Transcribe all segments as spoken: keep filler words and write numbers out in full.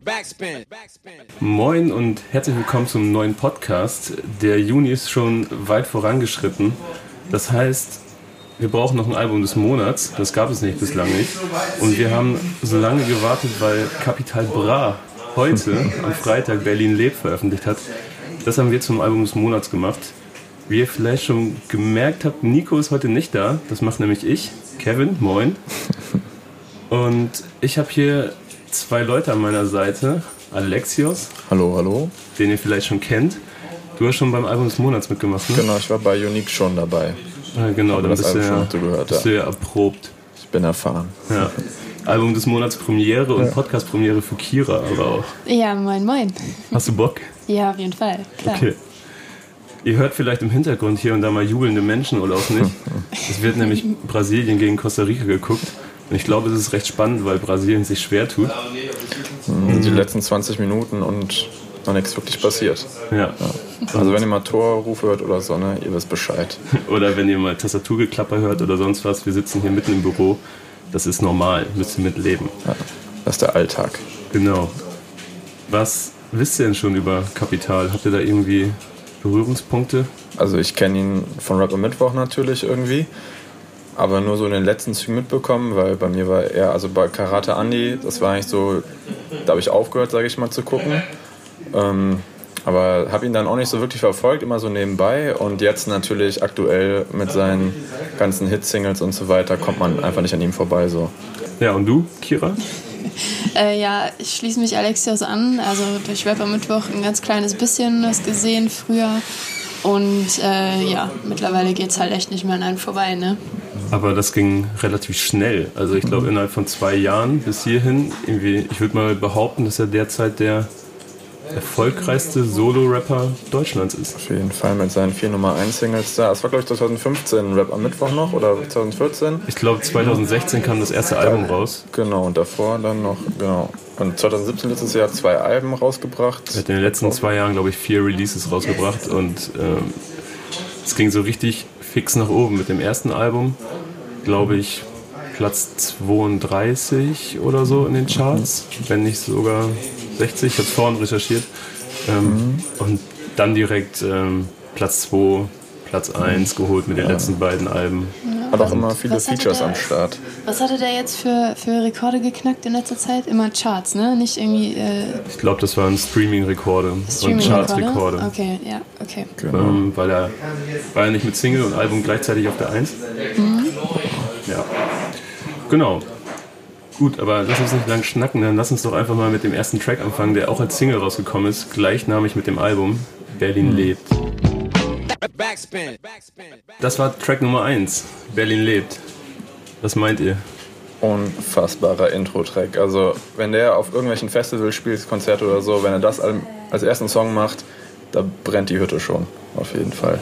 Backspin. Moin und herzlich willkommen zum neuen Podcast. Der Juni ist schon weit vorangeschritten. Das heißt, wir brauchen noch ein Album des Monats. Das gab es nicht bislang nicht. Und wir haben so lange gewartet, weil Capital Bra heute am Freitag Berlin Lebt veröffentlicht hat. Das haben wir zum Album des Monats gemacht. Wie ihr vielleicht schon gemerkt habt, Nico ist heute nicht da. Das macht nämlich ich, Kevin. Moin. Und ich habe hier zwei Leute an meiner Seite. Alexios. Hallo, hallo. Den ihr vielleicht schon kennt. Du hast schon beim Album des Monats mitgemacht, ne? Genau, ich war bei Unique schon dabei. Ah, genau, dann bist, das Album ja, schon gehört, bist ja. du ja erprobt. Ich bin erfahren. Ja. Album des Monats Premiere und ja. Podcast Premiere für Kira aber auch. Ja, moin, moin. Hast du Bock? Ja, auf jeden Fall, klar. Okay. Ihr hört vielleicht im Hintergrund hier und da mal jubelnde Menschen oder auch nicht. Es wird nämlich Brasilien gegen Costa Rica geguckt. Und ich glaube, es ist recht spannend, weil Brasilien sich schwer tut. Die letzten zwanzig Minuten und noch nichts wirklich passiert. Ja. Ja. Also wenn ihr mal Torrufe hört oder so, ne, ihr wisst Bescheid. Oder wenn ihr mal Tastaturgeklapper hört oder sonst was. Wir sitzen hier mitten im Büro. Das ist normal. Müsst ihr mitleben. Ja. Das ist der Alltag. Genau. Was wisst ihr denn schon über Capital? Habt ihr da irgendwie Berührungspunkte? Also ich kenne ihn von Rap am Mittwoch natürlich irgendwie, aber nur so in den letzten Zügen mitbekommen, weil bei mir war er, also bei Karate Andy, das war eigentlich so, da habe ich aufgehört, sage ich mal, zu gucken. Ähm, aber habe ihn dann auch nicht so wirklich verfolgt, immer so nebenbei, und jetzt natürlich aktuell mit seinen ganzen Hitsingles und so weiter kommt man einfach nicht an ihm vorbei. So. Ja, und du, Kira? Äh, ja, ich schließe mich Alexios an, also durch Rap am Mittwoch ein ganz kleines bisschen was gesehen früher, und äh, ja, mittlerweile geht's halt echt nicht mehr an einem vorbei, ne? Aber das ging relativ schnell, also ich glaube innerhalb von zwei Jahren bis hierhin, irgendwie, ich würde mal behaupten, dass er derzeit der erfolgreichste Solo-Rapper Deutschlands ist. Auf jeden Fall mit seinen vier Nummer eins Singles da. Es war, glaube ich, zwanzig fünfzehn Rap am Mittwoch noch oder zwanzig vierzehn. Ich glaube, zwanzig sechzehn kam das erste Album raus. Genau, und davor dann noch, genau. Und zwanzig siebzehn letztes Jahr zwei Alben rausgebracht. Er hat in den letzten zwei Jahren, glaube ich, vier Releases rausgebracht, und ähm, es ging so richtig fix nach oben mit dem ersten Album. Glaube ich, Platz zweiunddreißig oder so in den Charts, wenn nicht sogar sechzig, ich habe es vorhin recherchiert. Ähm, mhm. Und dann direkt ähm, Platz zwei, Platz eins geholt mit den ja. letzten beiden Alben. Ja. Hat auch immer viele was Features der, am Start. Was hatte der jetzt für, für Rekorde geknackt in letzter Zeit? Immer Charts, ne? Nicht irgendwie. Äh ich glaube, das waren Streaming-Rekorde. Streaming- und Charts-Rekorde. Okay, ja, okay. Genau. Ähm, weil er war ja nicht mit Single und Album gleichzeitig auf der eins. Mhm. Ja. Genau. Gut, aber lass uns nicht lang schnacken, dann lass uns doch einfach mal mit dem ersten Track anfangen, der auch als Single rausgekommen ist, gleichnamig mit dem Album Berlin lebt. Das war Track Nummer eins, Berlin lebt. Was meint ihr? Unfassbarer Intro-Track. Also, wenn der auf irgendwelchen Festivals spielt, Konzerte oder so, wenn er das als ersten Song macht, da brennt die Hütte schon, auf jeden Fall.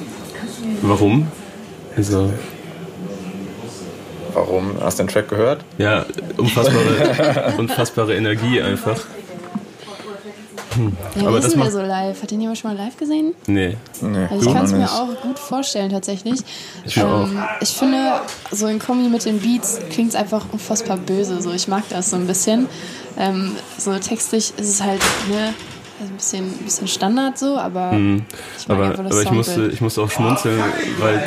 Warum? Also... Warum? Hast du den Track gehört? Ja, unfassbare, unfassbare Energie einfach. Hm. Ja, aber das wir so live. Hat den jemand schon mal live gesehen? Nee. nee. Also ich kann es mir auch gut vorstellen, tatsächlich. Ich, ähm, auch. ich finde, so in Kombi mit den Beats klingt es einfach unfassbar böse. So. Ich mag das so ein bisschen. Ähm, so textlich ist es halt... Ne, also ein bisschen, ein bisschen Standard so, aber hm. ich mag aber, einfach das aber ich musste, ich musste auch schmunzeln, weil...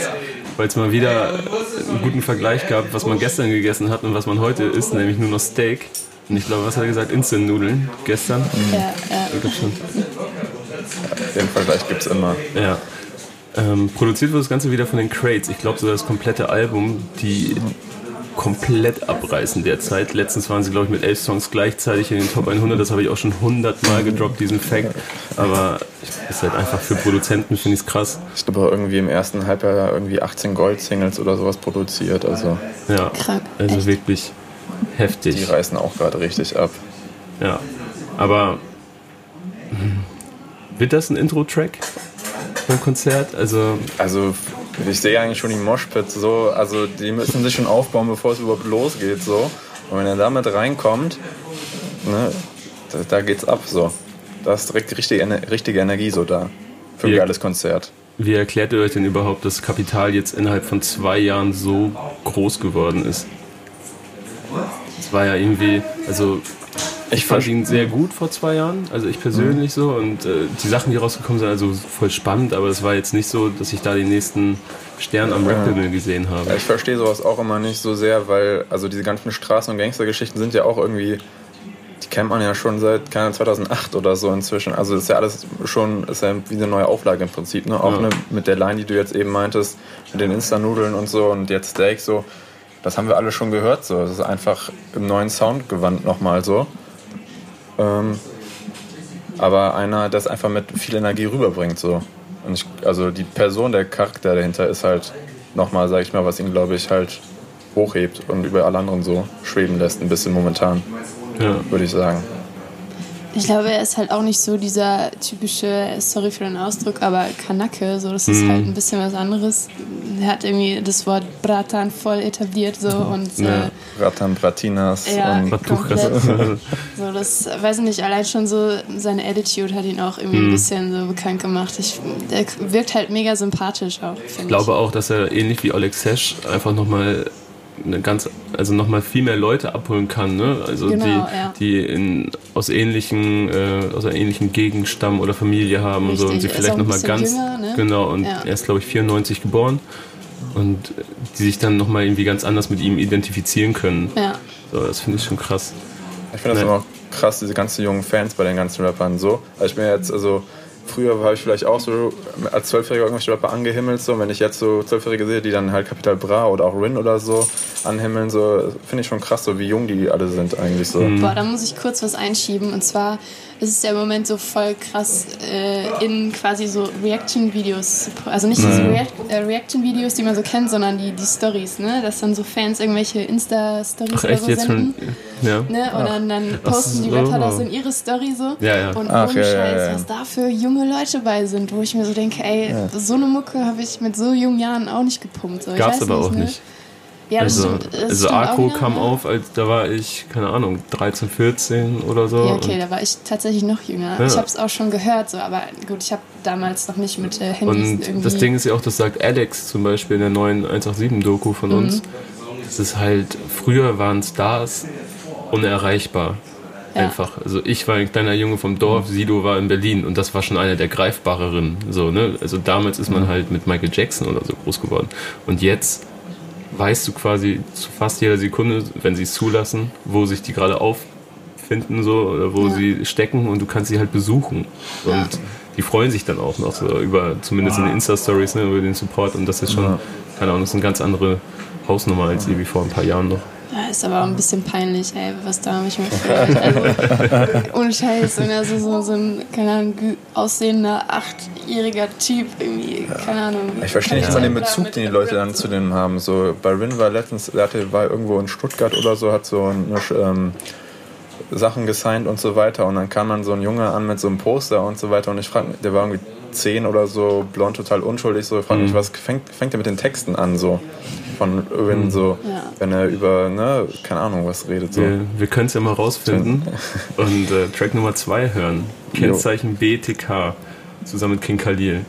weil es mal wieder einen guten Vergleich gab, was man gestern gegessen hat und was man heute isst, nämlich nur noch Steak. Und ich glaube, was hat er gesagt? Instant-Nudeln gestern? Mhm. Ja, ja. Den Vergleich gibt's immer. Ja. Ähm, produziert wurde das Ganze wieder von den Crates. Ich glaube, so das komplette Album, die komplett abreißen derzeit. Letztens waren sie, glaube ich, mit elf Songs gleichzeitig in den Top hundert. Das habe ich auch schon hundertmal gedroppt, diesen Fact. Aber ist halt einfach für Produzenten, finde ich es krass. Ich glaube, irgendwie im ersten Halbjahr irgendwie achtzehn Gold-Singles oder sowas produziert. Also ja, also wirklich heftig. Die reißen auch gerade richtig ab. Ja, aber wird das ein Intro-Track beim Konzert? Also, also ich sehe eigentlich schon die Moshpits so, also die müssen sich schon aufbauen, bevor es überhaupt losgeht so. Und wenn er damit reinkommt, ne, da, da geht's ab so. Da ist direkt richtige, richtige Energie so da für ein wie, geiles Konzert. Wie erklärt ihr euch denn überhaupt, dass Capital jetzt innerhalb von zwei Jahren so groß geworden ist? Es war ja irgendwie, also Ich fand ihn sehr gut vor zwei Jahren, also ich persönlich mhm. so. Und äh, die Sachen, die rausgekommen sind, also voll spannend, aber es war jetzt nicht so, dass ich da den nächsten Stern am Rap-Himmel gesehen habe. Ja, ich verstehe sowas auch immer nicht so sehr, weil also diese ganzen Straßen- und Gangstergeschichten sind ja auch irgendwie, die kennt man ja schon seit, keine Ahnung, zweitausendacht oder so inzwischen. Also ist ja alles schon, ist ja wie eine neue Auflage im Prinzip, ne? Auch ja. ne, mit der Line, die du jetzt eben meintest, mit den Insta-Nudeln und so und jetzt Steak so. Das haben wir alle schon gehört, so. Es ist einfach im neuen Sound gewandt nochmal so. Ähm, aber einer, der es einfach mit viel Energie rüberbringt, so. Und ich, also die Person, der Charakter dahinter ist halt nochmal, sag ich mal, was ihn, glaube ich, halt hochhebt und über alle anderen so schweben lässt, ein bisschen momentan, ja. würde ich sagen. Ich glaube, er ist halt auch nicht so dieser typische, sorry für den Ausdruck, aber Kanake, so, das ist mhm. halt ein bisschen was anderes. Er hat irgendwie das Wort Bratan voll etabliert, so, und ja. äh, Bratan, Bratinas ja, und Batuchas. So, das, weiß ich nicht, allein schon so seine Attitude hat ihn auch irgendwie mhm. ein bisschen so bekannt gemacht. Ich, er wirkt halt mega sympathisch auch, finde ich. Ich glaube auch, dass er ähnlich wie Alexios einfach nochmal eine ganz, also nochmal viel mehr Leute abholen kann, ne? Also genau, die, ja. die in, aus ähnlichen, äh, aus einer ähnlichen Gegend stammen oder Familie haben Richtig. und so und sie vielleicht nochmal ganz, jünger, ne? genau und ja. er ist, glaube ich, vierundneunzig geboren und die sich dann nochmal irgendwie ganz anders mit ihm identifizieren können. Ja. So, das finde ich schon krass. Ich finde das immer auch krass, diese ganzen jungen Fans bei den ganzen Rappern so. Also ich bin jetzt, also früher habe ich vielleicht auch so als Zwölfjähriger irgendwelche Rapper angehimmelt, so. Wenn ich jetzt so Zwölfjährige sehe, die dann halt Capital Bra oder auch Rin oder so anhimmeln, so, finde ich schon krass, so wie jung die alle sind eigentlich so. Mhm. Boah, da muss ich kurz was einschieben, und zwar ist es ja im Moment so voll krass äh, in quasi so Reaction-Videos, also nicht diese Rea- äh, Reaction-Videos, die man so kennt, sondern die, die Stories, ne, dass dann so Fans irgendwelche Insta-Stories Ach, oder so senden. Ja. Ne? Und dann, dann posten so die Rapper das in ihre Story so. Ja, ja. Und Ach, ohne ja, Scheiß, ja, ja. was da für junge Leute bei sind, wo ich mir so denke, ey, ja. so eine Mucke habe ich mit so jungen Jahren auch nicht gepumpt. So. Gab's aber nicht, auch ne? nicht. Ja, also, das stimmt, das also Arco kam auf, als da war ich, keine Ahnung, dreizehn, vierzehn oder so. Ja, okay, da war ich tatsächlich noch jünger. Ja. Ich habe es auch schon gehört, so, aber gut, ich habe damals noch nicht mit äh, Handys und irgendwie... Und das Ding ist ja auch, das sagt Alex zum Beispiel in der neuen hundertsiebenundachtzig-Doku von mhm. uns. Das ist halt, früher waren Stars unerreichbar. Ja. Einfach. Also ich war ein kleiner Junge vom Dorf, Sido war in Berlin und das war schon einer der greifbareren. So, ne? Also damals ist man halt mit Michael Jackson oder so groß geworden. Und jetzt weißt du quasi zu fast jeder Sekunde, wenn sie es zulassen, wo sich die gerade auffinden so, oder wo ja. sie stecken, und du kannst sie halt besuchen. Und ja. die freuen sich dann auch noch so über, zumindest in den Insta-Stories, ne, über den Support, und das ist schon, keine Ahnung, das ist eine ganz andere Hausnummer als wie vor ein paar Jahren noch. Ja, ist aber auch ein bisschen peinlich, ey, was da mich mitfühlt. Also, ohne Scheiß. Und also so, so ein, keine Ahnung, aussehender, achtjähriger Typ irgendwie, keine Ahnung. Ich verstehe nicht mal den Bezug, den die Leute dann zu dem haben. So, bei Rin war letztens, der hatte, war irgendwo in Stuttgart oder so, hat so eine, ähm, Sachen gesigned und so weiter. Und dann kam dann so ein Junge an mit so einem Poster und so weiter. Und ich frage mich, der war irgendwie zehn oder so, blond, total unschuldig. So, ich frage mich, mhm. was fängt, fängt der mit den Texten an, so? Von Rin, so, ja. wenn er über, ne, keine Ahnung, was redet. So. Wir, wir können es ja mal rausfinden und äh, Track Nummer zwei hören. Jo. Kennzeichen B T K zusammen mit King Khalil.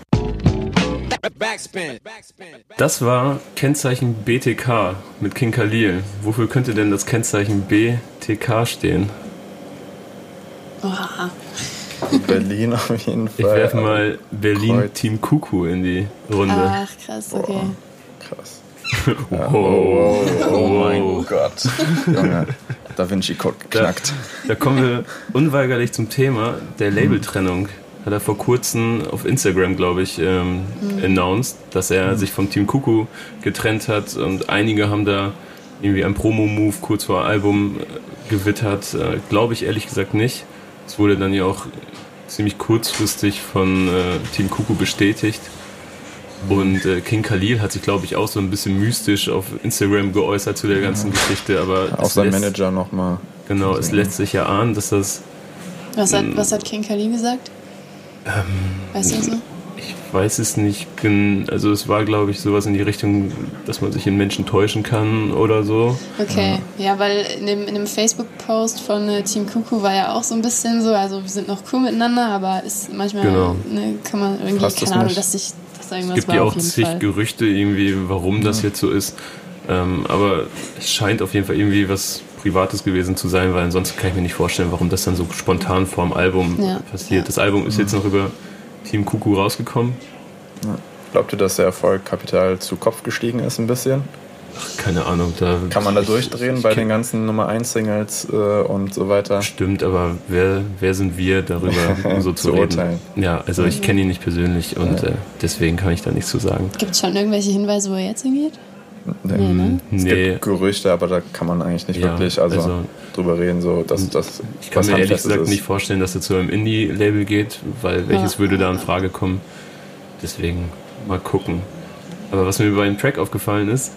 Backspin. Das war Kennzeichen B T K mit King Khalil. Wofür könnte denn das Kennzeichen B T K stehen? Oha. Berlin auf jeden Fall. Ich werfe mal Berlin Kreuz. Team Kuku in die Runde. Ach, krass, okay. Oh, krass. Oh, oh, oh, oh mein Gott. Junge, Da Vinci Code geknackt. Da, da kommen wir unweigerlich zum Thema der Labeltrennung. Hat er vor kurzem auf Instagram, glaube ich, ähm, mhm. announced, dass er mhm. sich vom Team Kuku getrennt hat, und einige haben da irgendwie einen Promo-Move kurz vor Album äh, gewittert. Äh, glaube ich ehrlich gesagt nicht. Es wurde dann ja auch ziemlich kurzfristig von äh, Team Kuku bestätigt. Und äh, King Khalil hat sich, glaube ich, auch so ein bisschen mystisch auf Instagram geäußert zu der ganzen ja. Geschichte. Aber auch sein lässt, Manager nochmal. Genau, es lässt sich ja ahnen, dass das... Was hat, ähm, was hat King Khalil gesagt? Ähm, weißt du das noch? Ich weiß es nicht. Also es war, glaube ich, sowas in die Richtung, dass man sich in Menschen täuschen kann oder so. Okay, ja, ja, weil in dem, in dem Facebook-Post von äh, Team Kuku war ja auch so ein bisschen so, also wir sind noch cool miteinander, aber ist manchmal genau. ne, kann man irgendwie, Passt keine das Ahnung, nicht? dass sich... Es gibt ja auch zig Fall. Gerüchte irgendwie, warum das ja. jetzt so ist. Ähm, aber es scheint auf jeden Fall irgendwie was Privates gewesen zu sein, weil ansonsten kann ich mir nicht vorstellen, warum das dann so spontan vorm Album ja. passiert. Ja. Das Album ist mhm. jetzt noch über Team Kuku rausgekommen. Ja. Glaubt ihr, dass der Erfolg Capital zu Kopf gestiegen ist ein bisschen? Ach, keine Ahnung. Da kann man da durchdrehen ich, ich, bei ich den ganzen Nummer eins Singles äh, und so weiter? Stimmt, aber wer, wer sind wir darüber, um so zu, zu reden? Urteilen. Ja, also mhm. ich kenne ihn nicht persönlich und ja. äh, deswegen kann ich da nichts zu sagen. Gibt es schon irgendwelche Hinweise, wo er jetzt hingeht? Nee, ne? Es nee. gibt Gerüchte, aber da kann man eigentlich nicht ja, wirklich also also, drüber reden. So, dass, dass ich kann mir ehrlich gesagt ist. nicht vorstellen, dass er zu einem Indie-Label geht, weil welches ja. würde da in Frage kommen. Deswegen mal gucken. Aber was mir bei dem Track aufgefallen ist,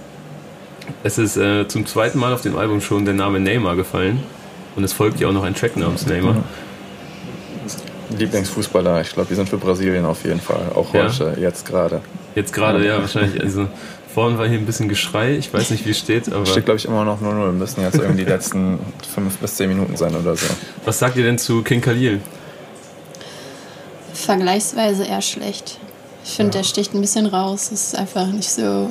es ist äh, zum zweiten Mal auf dem Album schon der Name Neymar gefallen und es folgt ja auch noch ein Track namens Neymar. Lieblingsfußballer, ich glaube, die sind für Brasilien auf jeden Fall, auch heute, ja? jetzt gerade. Jetzt gerade, ja, wahrscheinlich. Also vorhin war hier ein bisschen Geschrei, ich weiß nicht, wie es steht, aber... Steht, glaube ich, immer noch null null, müssen jetzt irgendwie die letzten fünf bis zehn Minuten sein oder so. Was sagt ihr denn zu King Khalil? Vergleichsweise eher schlecht. Ich finde, ja. der sticht ein bisschen raus, ist einfach nicht so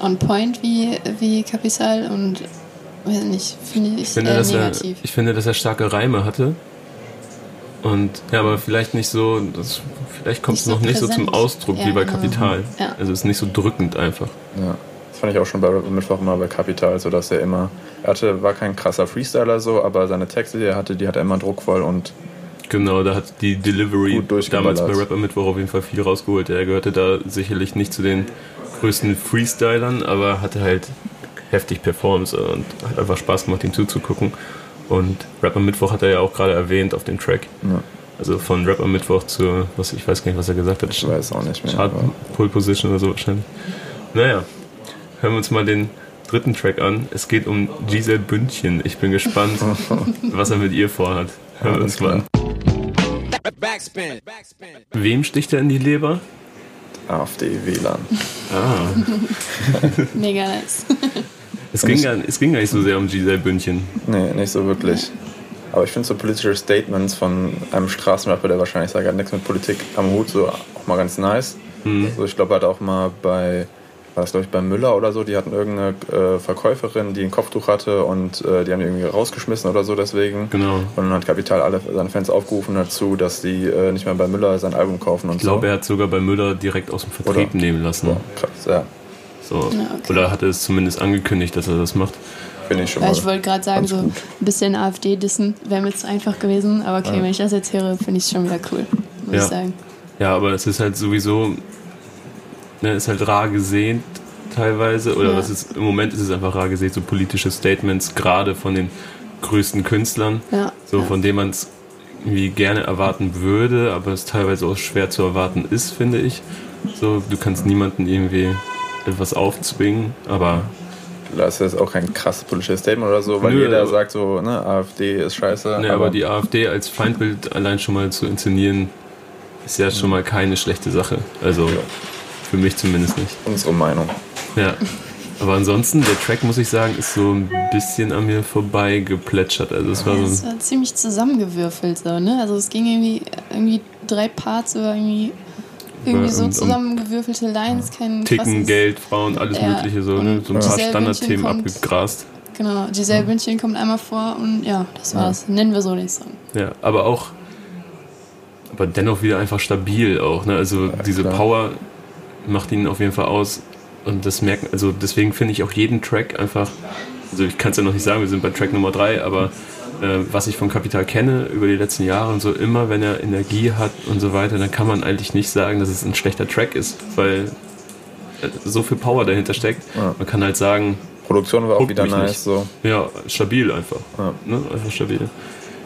on point wie, wie Capital und weiß nicht, finde ich, ich finde, eher dass negativ. Er, ich finde, dass er starke Reime hatte. Und ja, aber vielleicht nicht so, das, vielleicht kommt es noch so nicht so zum Ausdruck ja, wie bei Capital. Genau. Ja. Also es ist nicht so drückend einfach. Ja, das fand ich auch schon bei Rap am Mittwoch immer bei Capital, so dass er immer, er hatte, war kein krasser Freestyler so, aber seine Texte, die er hatte, die hat er immer druckvoll und genau, da hat die Delivery damals bei Rap am Mittwoch auf jeden Fall viel rausgeholt. Er gehörte da sicherlich nicht zu den größten Freestylern, aber hatte halt heftig performt und hat einfach Spaß gemacht, ihm zuzugucken. Und Rap am Mittwoch hat er ja auch gerade erwähnt auf dem Track. Ja. Also von Rap am Mittwoch zu, was ich weiß gar nicht, was er gesagt hat. Ich weiß auch nicht mehr. Chart, Pole Position oder so wahrscheinlich. Naja, hören wir uns mal den dritten Track an. Es geht um Giselle Bündchen. Ich bin gespannt, was er mit ihr vorhat. Hören wir uns mal an. Backspin. Wem sticht er in die Leber? AfD-W L A N. Ah. Mega nice. Es ging, gar, es ging gar nicht so sehr um Giselle Bündchen. Nee, nicht so wirklich. Aber ich finde so politische Statements von einem Straßenrapper, der wahrscheinlich sagt, er hat nichts mit Politik am Hut, so auch mal ganz nice. Mhm. Also ich glaube, er hat auch mal bei, war das glaube ich bei Müller oder so, die hatten irgendeine äh, Verkäuferin, die ein Kopftuch hatte und äh, die haben die irgendwie rausgeschmissen oder so deswegen. Genau. Und dann hat Capital alle seine Fans aufgerufen dazu, dass die äh, nicht mehr bei Müller sein Album kaufen und ich glaub, so. Ich glaube, er hat sogar bei Müller direkt aus dem Vertrieb oder? nehmen lassen. Ja, krass, ja. So. Ja, okay. Oder hat er es zumindest angekündigt, dass er das macht? Finde ich schon mal. Ja, ich wollte gerade sagen, so ein bisschen AfD-Dissen wäre mir zu einfach gewesen, aber okay, ja. wenn ich das jetzt höre, finde ich es schon wieder cool, muss ja. ich sagen. Ja, aber es ist halt sowieso, ne, ist halt rar gesehen teilweise, oder ja. was ist, im Moment ist es einfach rar gesehen, so politische Statements, gerade von den größten Künstlern, ja. so ja. von denen man es irgendwie gerne erwarten würde, aber es teilweise auch schwer zu erwarten ist, finde ich. So, du kannst niemanden irgendwie etwas aufzwingen, aber... Das ist auch kein krasses politisches Statement oder so, weil nö, jeder sagt so, ne, AfD ist scheiße. Ne, aber, aber die AfD als Feindbild allein schon mal zu inszenieren, ist ja schon mal keine schlechte Sache. Also für mich zumindest nicht. Unsere Meinung. Ja, aber ansonsten, der Track, muss ich sagen, ist so ein bisschen an mir vorbei geplätschert. Also es war, so es war ziemlich zusammengewürfelt, so, ne? Also es ging irgendwie, irgendwie drei Parts über irgendwie... Irgendwie so zusammengewürfelte Lines, kein Ticken, Geld, Frauen, alles ja, Mögliche, so, ne? so ein paar Standardthemen abgegrast. Genau, Giselle Bündchen kommt einmal vor und ja, das war's. Ja. Nennen wir so den Song. Ja, aber auch, aber dennoch wieder einfach stabil auch, ne? Also ja, diese klar. Power macht ihn auf jeden Fall aus und das merken, also deswegen finde ich auch jeden Track einfach, also ich kann es ja noch nicht sagen, wir sind bei Track Nummer drei, aber äh, was ich von Capital kenne über die letzten Jahre und so, immer wenn er Energie hat und so weiter, dann kann man eigentlich nicht sagen, dass es ein schlechter Track ist, weil äh, so viel Power dahinter steckt. Ja. Man kann halt sagen... Produktion war auch wieder nice. Nicht. So. Ja, stabil einfach. Ja. Ne? Einfach stabil.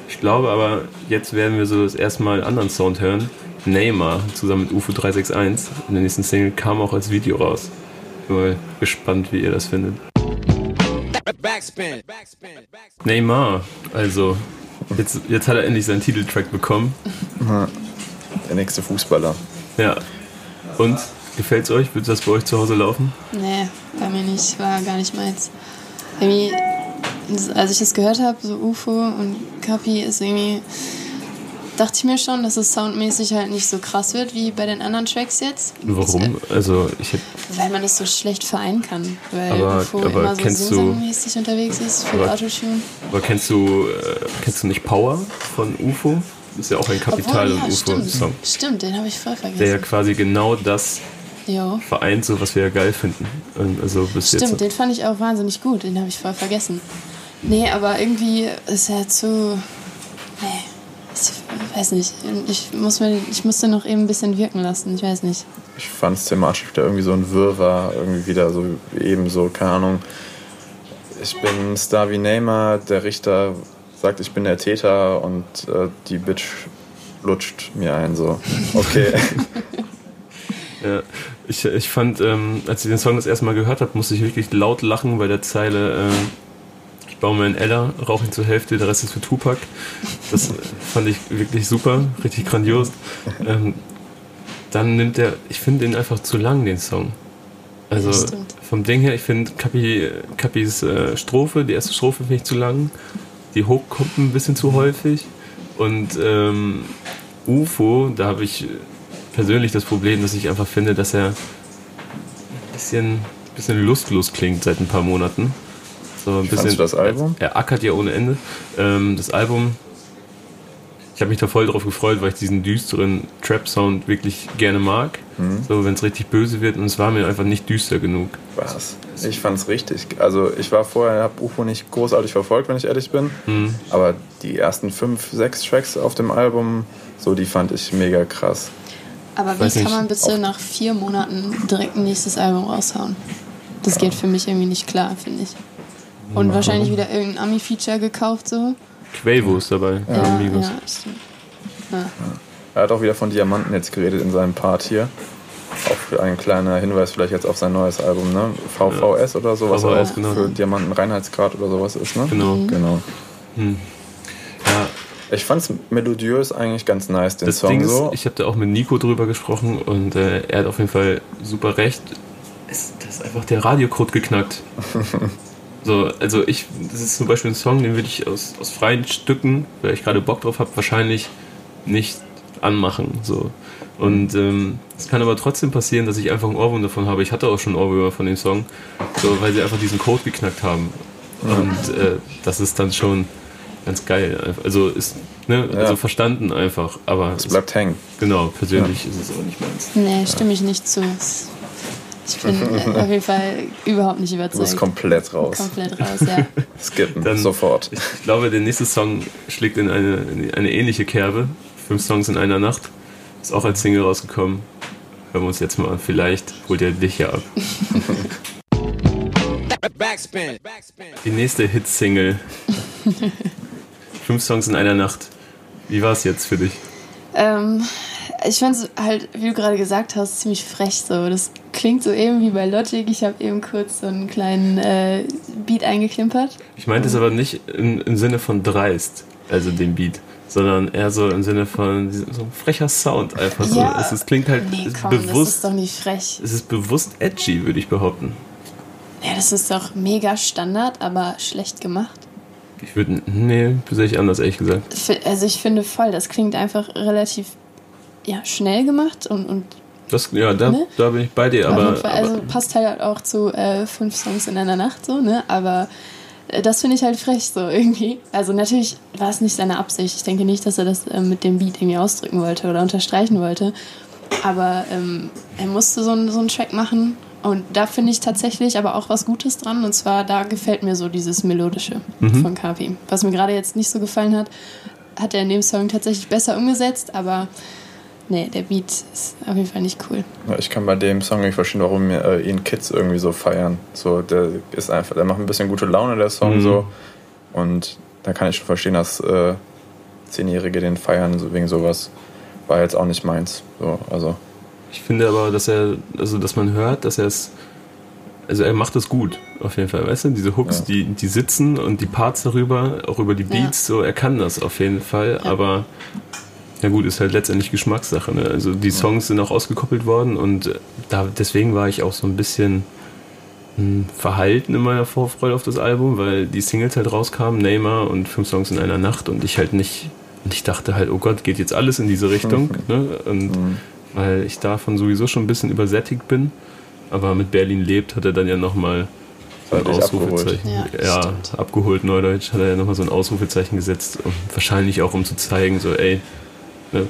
Ich glaube aber, jetzt werden wir so das erste Mal einen anderen Sound hören. Neymar zusammen mit U F O drei sechs eins in der nächsten Single kam auch als Video raus. Bin mal gespannt, wie ihr das findet. Backspin. Neymar, also jetzt, jetzt hat er endlich seinen Titeltrack bekommen. Der nächste Fußballer. Ja. Und, gefällt's euch? Wird das bei euch zu Hause laufen? Nee, bei mir nicht. War gar nicht meins. Irgendwie, als ich das gehört habe, so U F O und Kapi ist irgendwie dachte ich mir schon, dass es soundmäßig halt nicht so krass wird wie bei den anderen Tracks jetzt. Warum? Das, äh, also ich hätte weil man das so schlecht vereinen kann, weil aber, U F O aber immer so singsangmäßig unterwegs ist für aber, Autotune. Aber kennst du äh, kennst du nicht Power von U F O? Ist ja auch ein Kapital- und ja, U F O-Song. Stimmt, stimmt, den habe ich voll vergessen. Der ja quasi genau das jo. vereint, so was wir ja geil finden. Also bis stimmt, jetzt. Den fand ich auch wahnsinnig gut, den habe ich voll vergessen. Nee, aber irgendwie ist er zu... Nee, ich weiß nicht. Ich muss mir, ich musste noch eben ein bisschen wirken lassen, ich weiß nicht. Ich fand es thematisch wieder irgendwie so ein Wirrwarr, irgendwie wieder so eben so, keine Ahnung. Ich bin ein Star wie Neymar, der Richter... sagt, ich bin der Täter und äh, die Bitch lutscht mir ein, so. Okay. ja, ich, ich fand, ähm, als ich den Song das erste Mal gehört habe, musste ich wirklich laut lachen bei der Zeile, äh, ich baue mir einen Ella, rauche ihn zur Hälfte, der Rest ist für Tupac. Das fand ich wirklich super, richtig grandios. Ähm, dann nimmt er, ich finde den einfach zu lang, den Song. Also vom Ding her, ich finde Kapi, Kapis äh, Strophe, die erste Strophe finde ich zu lang. Die Hook kommt ein bisschen zu häufig und ähm, U F O, da habe ich persönlich das Problem, dass ich einfach finde, dass er ein bisschen, bisschen lustlos klingt seit ein paar Monaten. So ein bisschen, fandst du das Album? Er, er ackert ja ohne Ende. Ähm, das Album, ich habe mich da voll drauf gefreut, weil ich diesen düsteren Trap-Sound wirklich gerne mag. Mhm. So, wenn es richtig böse wird und es war mir einfach nicht düster genug. Was? Ich fand's richtig. Also ich war vorher, habe U F O nicht großartig verfolgt, wenn ich ehrlich bin. Mhm. Aber die ersten fünf, sechs Tracks auf dem Album, so die fand ich mega krass. Aber wie kann man bitte nach vier Monaten direkt ein nächstes Album raushauen? Das ja. geht für mich irgendwie nicht klar, finde ich. Und mhm. wahrscheinlich wieder irgendein Ami-Feature gekauft so. Quavo ist dabei. Ja, Amigos. Ja, stimmt. Ja. Er hat auch wieder von Diamanten jetzt geredet in seinem Part hier. Auch ein kleiner Hinweis vielleicht jetzt auf sein neues Album, ne? V V S oder so, was auch genau. für Diamanten Reinheitsgrad oder sowas ist, ne? Genau. Mhm. genau. Mhm. Ja. Ich fand's melodiös eigentlich ganz nice, den das Song Ding ist, so. Ich habe da auch mit Nico drüber gesprochen und äh, er hat auf jeden Fall super recht. Es, das ist einfach der Radiocode geknackt. so, also ich, das ist zum Beispiel ein Song, den würde ich aus, aus freien Stücken, weil ich gerade Bock drauf habe, wahrscheinlich nicht anmachen, so. Und ähm, es kann aber trotzdem passieren, dass ich einfach einen Ohrwurm davon habe. Ich hatte auch schon einen Ohrwurm von dem Song, so, weil sie einfach diesen Code geknackt haben. Mhm. Und äh, das ist dann schon ganz geil. Also ist ne, ja. also verstanden einfach. Aber es bleibt es, hängen. Genau, persönlich ja. ist es auch nicht meins. Nee, stimme ich nicht zu. Ich bin auf jeden Fall überhaupt nicht überzeugt. Du bist komplett raus. Komplett raus, ja. Skippen, dann, sofort. Ich glaube, der nächste Song schlägt in eine, in eine ähnliche Kerbe. Fünf Songs in einer Nacht. Ist auch als Single rausgekommen. Hören wir uns jetzt mal an. Vielleicht holt er dich ja ab. Backspin. Die nächste Hit-Single. Fünf Songs in einer Nacht. Wie war es jetzt für dich? Ähm, ich fand es halt, wie du gerade gesagt hast, ziemlich frech so. Das klingt so eben wie bei Logic. Ich habe eben kurz so einen kleinen äh, Beat eingeklimpert. Ich meinte es aber nicht im, im Sinne von dreist, also den Beat. Sondern eher so im Sinne von so ein frecher Sound einfach so. Ja. Es, es klingt halt nee, komm, bewusst. Das ist doch nicht frech. Es ist bewusst edgy, würde ich behaupten. Ja, das ist doch mega Standard, aber schlecht gemacht. Ich würde, nee, sehe ich anders, ehrlich gesagt. Also ich finde voll, das klingt einfach relativ ja, schnell gemacht und, und das, ja, da, ne? da bin ich bei dir. Aber, aber also passt halt auch zu äh, fünf Songs in einer Nacht so, ne? Aber das finde ich halt frech so irgendwie. Also natürlich war es nicht seine Absicht. Ich denke nicht, dass er das äh, mit dem Beat irgendwie ausdrücken wollte oder unterstreichen wollte. Aber ähm, er musste so, ein, so einen Track machen. Und da finde ich tatsächlich aber auch was Gutes dran. Und zwar, da gefällt mir so dieses Melodische mhm. von Kapi. Was mir gerade jetzt nicht so gefallen hat, hat er in dem Song tatsächlich besser umgesetzt. Aber nee, der Beat ist auf jeden Fall nicht cool. Ich kann bei dem Song nicht verstehen, warum äh, ihn Kids irgendwie so feiern. So, der ist einfach, der macht ein bisschen gute Laune, der Song mhm. so. Und da kann ich schon verstehen, dass äh, Zehnjährige den feiern so, wegen sowas. War jetzt auch nicht meins. So, also. Ich finde aber, dass er, also dass man hört, dass er es, also er macht es gut, auf jeden Fall, weißt du? Diese Hooks, ja. die, die sitzen und die Parts darüber, auch über die Beats, ja. so, er kann das auf jeden Fall, ja. aber na gut, ist halt letztendlich Geschmackssache, ne? Also die Songs sind auch ausgekoppelt worden und da, deswegen war ich auch so ein bisschen mh, verhalten in meiner Vorfreude auf das Album, weil die Singles halt rauskamen, Neymar und fünf Songs in einer Nacht und ich halt nicht Und ich dachte halt, oh Gott, geht jetzt alles in diese Richtung, ne? Und mhm. weil ich davon sowieso schon ein bisschen übersättigt bin. Aber mit Berlin lebt hat er dann ja nochmal so ein Ausrufezeichen. Abgeholt. Ja, ja abgeholt, Neudeutsch, hat er ja nochmal so ein Ausrufezeichen gesetzt. Um, wahrscheinlich auch, um zu zeigen, so ey, ne,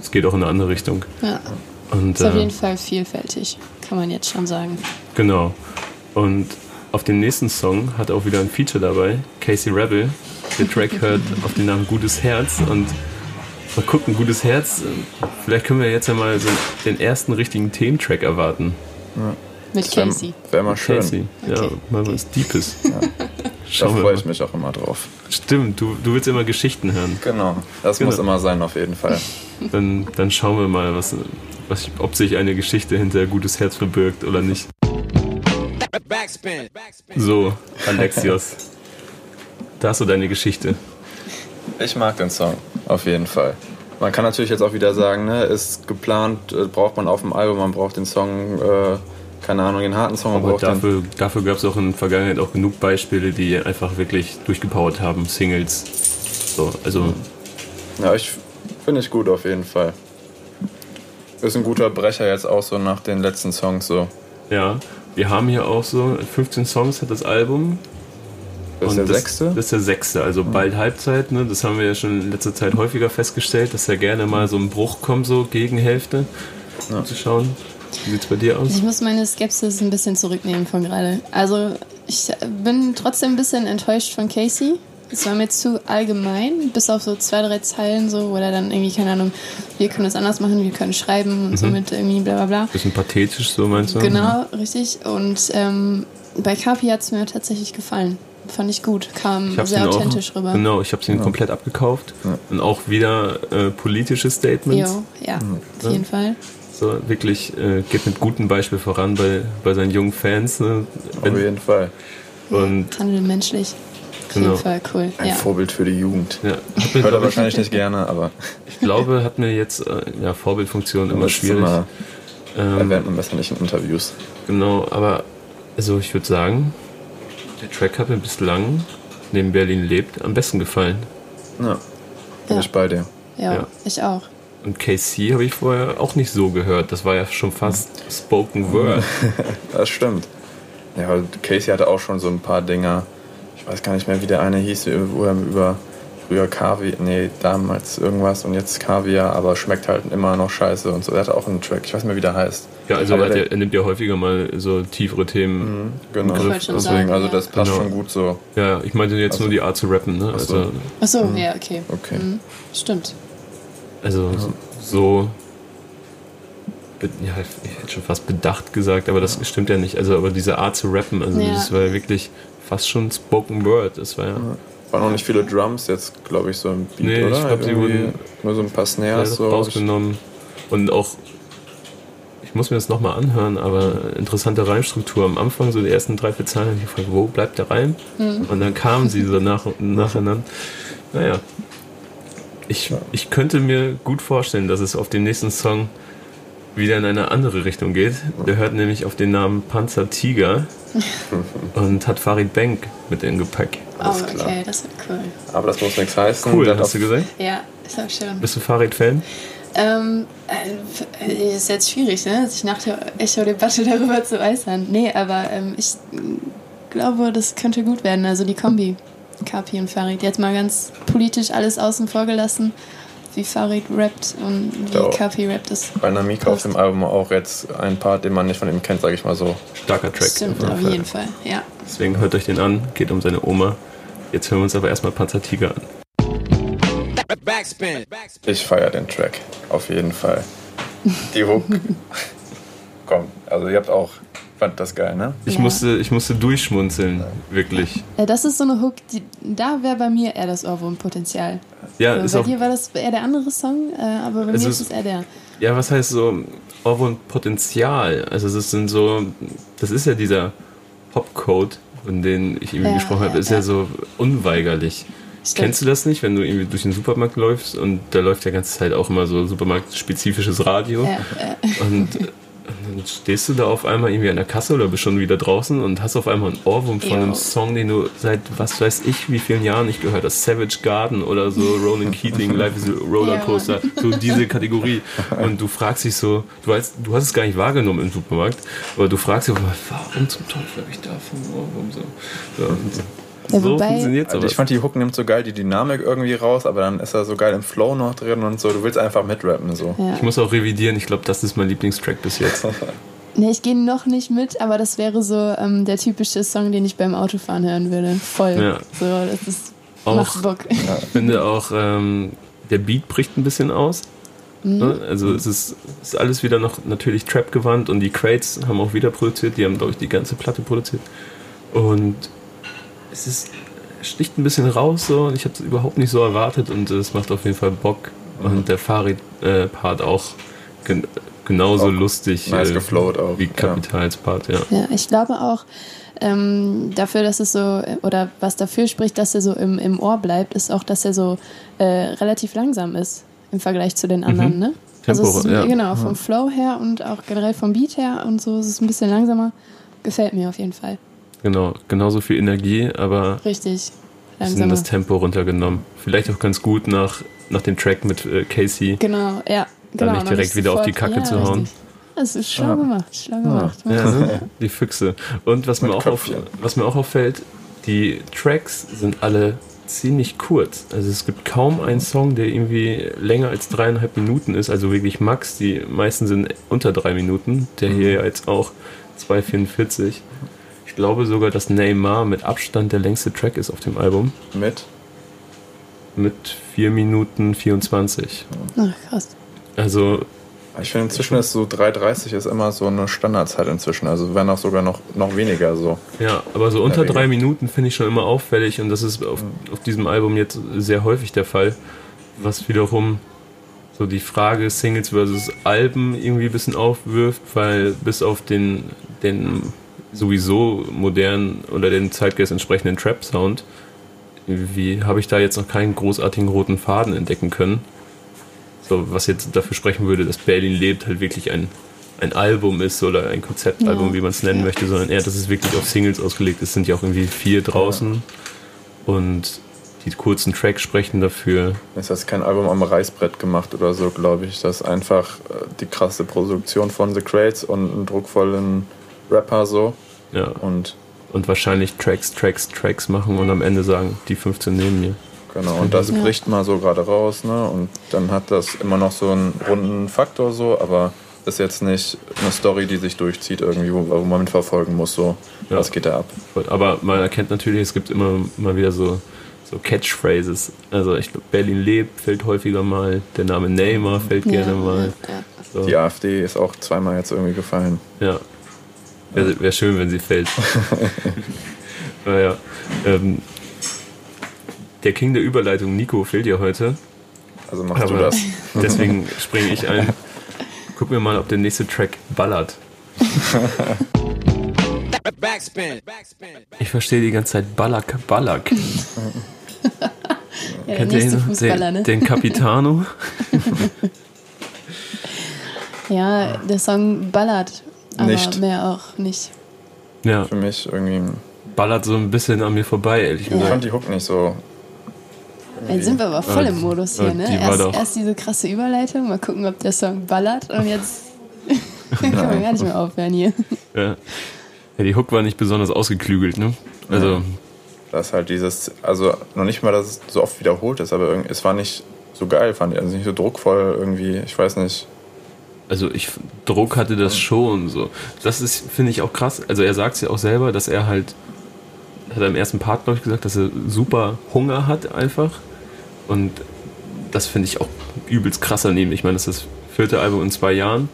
es geht auch in eine andere Richtung. Ja, und, ist äh, auf jeden Fall vielfältig, kann man jetzt schon sagen. Genau. Und auf dem nächsten Song hat er auch wieder ein Feature dabei, Casey Rebel. Der Track hört auf den Namen Gutes Herz und mal gucken, Gutes Herz, vielleicht können wir jetzt ja mal so den ersten richtigen Thementrack erwarten. Ja. Mit Casey. Wäre wär mal schön. Casey. Okay. Ja, mal was Deepes. Ja. Da freue ich mich auch immer drauf. Stimmt, du, du willst immer Geschichten hören. Genau, das genau. muss immer sein auf jeden Fall. Dann, dann schauen wir mal, was, was, ob sich eine Geschichte hinter Gutes Herz verbirgt oder nicht. Backspin. Backspin. So, Alexios. Da hast du deine Geschichte. Ich mag den Song, auf jeden Fall. Man kann natürlich jetzt auch wieder sagen, ne, ist geplant, braucht man auf dem Album, man braucht den Song, äh, keine Ahnung, den harten Song. Aber man braucht dafür, den dafür gab es auch in der Vergangenheit auch genug Beispiele, die einfach wirklich durchgepowert haben, Singles. So, also ja, ich finde ich gut auf jeden Fall. Ist ein guter Brecher jetzt auch so nach den letzten Songs so. Ja, wir haben hier auch so fünfzehn Songs hat das Album. Das ist und der das, sechste? Das ist der sechste, also bald Halbzeit. Ne? Das haben wir ja schon in letzter Zeit häufiger festgestellt, dass ja gerne mal so ein Bruch kommt, so gegen Hälfte. Ja. Zu schauen, wie sieht es bei dir aus? Ich muss meine Skepsis ein bisschen zurücknehmen von gerade. Also ich bin trotzdem ein bisschen enttäuscht von Casey. Das war mir zu allgemein, bis auf so zwei, drei Zeilen, so, wo er dann irgendwie, keine Ahnung, wir können das anders machen, wir können schreiben und mhm. so mit irgendwie bla bla bla. Bisschen pathetisch so, meinst du? Genau, richtig. Und ähm, bei Capi hat es mir tatsächlich gefallen. Fand ich gut, kam ich sehr authentisch auch, rüber. Genau, ich habe es ihnen ja. komplett abgekauft. Ja. Und auch wieder äh, politische Statements. Jo, ja, ja, auf jeden Fall. So, wirklich äh, geht mit gutem Beispiel voran bei, bei seinen jungen Fans. Ne? Auf jeden Fall. Und ja, handelt menschlich. Auf genau. jeden Fall, cool. Ein ja. Vorbild für die Jugend. Ja. Hört er wahrscheinlich nicht gerne, aber... Ich glaube, hat mir jetzt äh, ja, Vorbildfunktion immer schwierig. Immer, ähm, erwähnt man besser nicht in Interviews. Genau, aber also ich würde sagen... Der Track hat mir bislang, neben Berlin lebt, am besten gefallen. Ja, bin ja. ich bei dir. Ja, ja, ich auch. Und K C habe ich vorher auch nicht so gehört. Das war ja schon fast Spoken Word. Das stimmt. Ja, K C hatte auch schon so ein paar Dinger. Ich weiß gar nicht mehr, wie der eine hieß, wo er über früher Kaviar, nee, damals irgendwas und jetzt Kaviar, aber schmeckt halt immer noch scheiße und so. Er hatte auch einen Track, ich weiß nicht mehr, wie der heißt. Ja, also er, ja, er nimmt ja häufiger mal so tiefere Themen. Mhm, genau. Deswegen, sagen, also das passt genau. schon gut so. Ja, ich meinte jetzt also, nur die Art zu rappen, ne? Achso, also, ach so, mhm. ja, okay. okay. Mhm. Stimmt. Also ja. so, ja, ich hätte schon fast bedacht gesagt, aber das stimmt ja nicht. Also, aber diese Art zu rappen, also ja. das war ja wirklich fast schon Spoken Word. Das war ja. Mhm. Waren noch nicht viele Drums jetzt, glaube ich, so im Beat, nee, oder? Ich glaube, die wurden nur so ein paar Snares so rausgenommen. Und auch, ich muss mir das nochmal anhören, aber interessante Reimstruktur. Am Anfang, so die ersten drei, vier Zeilen, habe ich gefragt, wo bleibt der Reim? Mhm. Und dann kamen sie so nach, nacheinander. Naja, ich, ich könnte mir gut vorstellen, dass es auf dem nächsten Song wieder in eine andere Richtung geht. Der hört nämlich auf den Namen Panzer Tiger und hat Farid Bang mit im Gepäck. Oh, okay, das wird cool. Aber das muss nichts heißen. Cool, hast du gesehen? Ja, ist auch schön. Bist du Farid-Fan? Ähm, ist jetzt schwierig, ne? Sich nach der Echo-Debatte darüber zu äußern. Nee, aber ähm, ich glaube, das könnte gut werden. Also die Kombi, Kapi und Farid. Jetzt mal ganz politisch alles außen vor gelassen. Wie Farid rappt und wie oh. Kapi rappt ist. Bei Namika auf dem Album auch jetzt ein Part, den man nicht von ihm kennt, sage ich mal so. Starker Track. Stimmt, auf jeden Fall. Fall, ja. Deswegen hört euch den an, geht um seine Oma. Jetzt hören wir uns aber erstmal Panzer Tiger an. Backspin. Backspin. Ich feiere den Track, auf jeden Fall. Die Hook. Komm, also ihr habt auch, fand das geil, ne? Ich, ja. musste, ich musste durchschmunzeln, wirklich. Ja, das ist so eine Hook, die, da wäre bei mir eher das Ohrwurmpotenzial. Ja, also, ist bei auch, dir war das eher der andere Song, aber bei mir ist es eher der. Ja, was heißt so Ohrwurmpotenzial? Also das sind so, das ist ja dieser Popcode, von denen ich eben ja, gesprochen habe, ist ja, ja so unweigerlich. Stimmt. Kennst du das nicht, wenn du irgendwie durch den Supermarkt läufst und da läuft ja die ganze Zeit auch immer so supermarktspezifisches Radio ja, äh. und, und dann stehst du da auf einmal irgendwie an der Kasse oder bist schon wieder draußen und hast auf einmal einen Ohrwurm von Yo. einem Song, den du seit was weiß ich wie vielen Jahren nicht gehört hast. Savage Garden oder so, Ronan Keating, Life is a Rollercoaster, ja, so diese Kategorie. Und du fragst dich so, du weißt, du hast es gar nicht wahrgenommen im Supermarkt, aber du fragst dich auf einmal, warum zum Teufel habe ich da von einem Ohrwurm so? Ja, und so. Ja, so funktioniert sowas. Ich fand, die Hook nimmt so geil die Dynamik irgendwie raus, aber dann ist er so geil im Flow noch drin und so. Du willst einfach mitrappen. So. Ja. Ich muss auch revidieren. Ich glaube, das ist mein Lieblingstrack bis jetzt. Ne, ich gehe noch nicht mit, aber das wäre so ähm, der typische Song, den ich beim Autofahren hören würde. Voll. Ja. So, das ist, auch, macht Bock. Ja. Ich finde auch, ähm, der Beat bricht ein bisschen aus. Mhm. Also es ist, ist alles wieder noch natürlich Trap-gewandt und die Crates haben auch wieder produziert. Die haben, glaube ich, die ganze Platte produziert. Und es ist, sticht ein bisschen raus so und ich habe es überhaupt nicht so erwartet und es macht auf jeden Fall Bock und der Farid-Part äh, auch gen- genauso auch lustig nice äh, geflowt auch, wie Kapitals-Part. Ja. Ja, ich glaube auch ähm, dafür, dass es so, oder was dafür spricht, dass er so im, im Ohr bleibt, ist auch, dass er so äh, relativ langsam ist im Vergleich zu den anderen, mhm. ne? Tempo, also es ist, ja. Genau, vom Flow her und auch generell vom Beat her und so, es ist ein bisschen langsamer. Gefällt mir auf jeden Fall. Genau, genauso viel Energie, aber richtig bisschen das Tempo runtergenommen. Vielleicht auch ganz gut nach, nach dem Track mit äh, Casey. Genau, ja. Genau, dann nicht direkt wieder sofort auf die Kacke ja, zu hauen. Richtig. Das ist schlau ah. gemacht, schlau gemacht. Ah. Ja, ja. Die Füchse. Und was mir, auch auf, was mir auch auffällt, die Tracks sind alle ziemlich kurz. Also es gibt kaum einen Song, der irgendwie länger als dreieinhalb Minuten ist, also wirklich max. Die meisten sind unter drei Minuten. Der hier jetzt auch zwei vierundvierzig. Ich glaube sogar, dass Neymar mit Abstand der längste Track ist auf dem Album. Mit? Mit vier Minuten vierundzwanzig. Ach, krass. Also. Ich finde inzwischen ist so drei dreißig ist immer so eine Standardzeit inzwischen. Also wenn auch sogar noch, noch weniger so. Ja, aber so unter drei Minuten finde ich schon immer auffällig und das ist auf, auf diesem Album jetzt sehr häufig der Fall. Was wiederum so die Frage Singles versus Alben irgendwie ein bisschen aufwirft, weil bis auf den den sowieso modernen oder den Zeitgeist entsprechenden Trap-Sound, wie habe ich da jetzt noch keinen großartigen roten Faden entdecken können. So, was jetzt dafür sprechen würde, dass Berlin Lebt halt wirklich ein, ein Album ist oder ein Konzeptalbum, ja. wie man es nennen möchte, sondern eher, dass es wirklich auf Singles ausgelegt ist. Es sind ja auch irgendwie vier draußen ja. und die kurzen Tracks sprechen dafür. Es hat kein Album am Reißbrett gemacht oder so, glaube ich. Das ist einfach die krasse Produktion von The Crates und einen druckvollen Rapper so. Ja. Und, und wahrscheinlich Tracks, Tracks, Tracks machen und am Ende sagen, die fünfzehn nehmen wir. Genau, und das ja. bricht mal so gerade raus, ne? Und dann hat das immer noch so einen runden Faktor so, aber ist jetzt nicht eine Story, die sich durchzieht irgendwie, wo, wo man mitverfolgen muss, so. Ja. Was geht da ab? Aber man erkennt natürlich, es gibt immer mal wieder so, so Catchphrases. Also ich glaube, Berlin Lebt fällt häufiger mal, der Name Neymar fällt ja. gerne mal. Ja. So. Die AfD ist auch zweimal jetzt irgendwie gefallen. Ja. Wäre wär schön, wenn sie fällt. naja. Ähm, der King der Überleitung, Nico, fehlt ja heute. Also machst aber du das. Deswegen springe ich ein. Gucken wir mal, ob der nächste Track ballert. Backspin. Ich verstehe die ganze Zeit Ballack, Ballack. ja, kennt ihr den, den, ne? den Capitano? ja, der Song ballert. Aber nicht. Mehr auch nicht. Ja. Für mich irgendwie. Ballert so ein bisschen an mir vorbei, ehrlich gesagt. Ja. Ich fand die Hook nicht so. Jetzt sind wir aber voll äh, im Modus hier, äh, ne? Die erst, erst diese krasse Überleitung, mal gucken, ob der Song ballert und jetzt kann man gar nicht mehr aufhören hier. Ja. ja, die Hook war nicht besonders ausgeklügelt, ne? Also. Ja. Das ist halt dieses. Also, noch nicht mal, dass es so oft wiederholt ist, aber es war nicht so geil, fand ich. Also nicht so druckvoll irgendwie, ich weiß nicht. Also ich, Druck hatte das schon so. Das ist, finde ich, auch krass. Also er sagt es ja auch selber, dass er halt, hat er im ersten Part, glaube ich, gesagt, dass er super Hunger hat einfach. Und das finde ich auch übelst krass an ihm. Ich meine, das ist das vierte Album in zwei Jahren.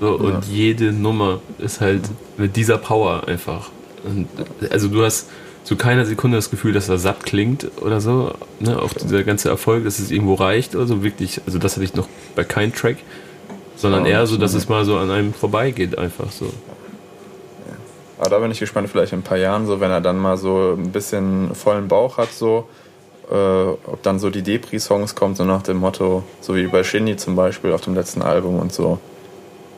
So, ja. Und jede Nummer ist halt mit dieser Power einfach. Und, also du hast zu keiner Sekunde das Gefühl, dass er satt klingt oder so. Ne? Auch dieser ganze Erfolg, dass es irgendwo reicht oder so. Wirklich, also das hatte ich noch bei keinem Track. Sondern oh, eher so, dass es mal so an einem vorbeigeht, einfach so. Ja. Aber da bin ich gespannt, vielleicht in ein paar Jahren, so wenn er dann mal so ein bisschen vollen Bauch hat, so äh, ob dann so die Depri-Songs kommen, so nach dem Motto, so wie bei Shindy zum Beispiel auf dem letzten Album und so.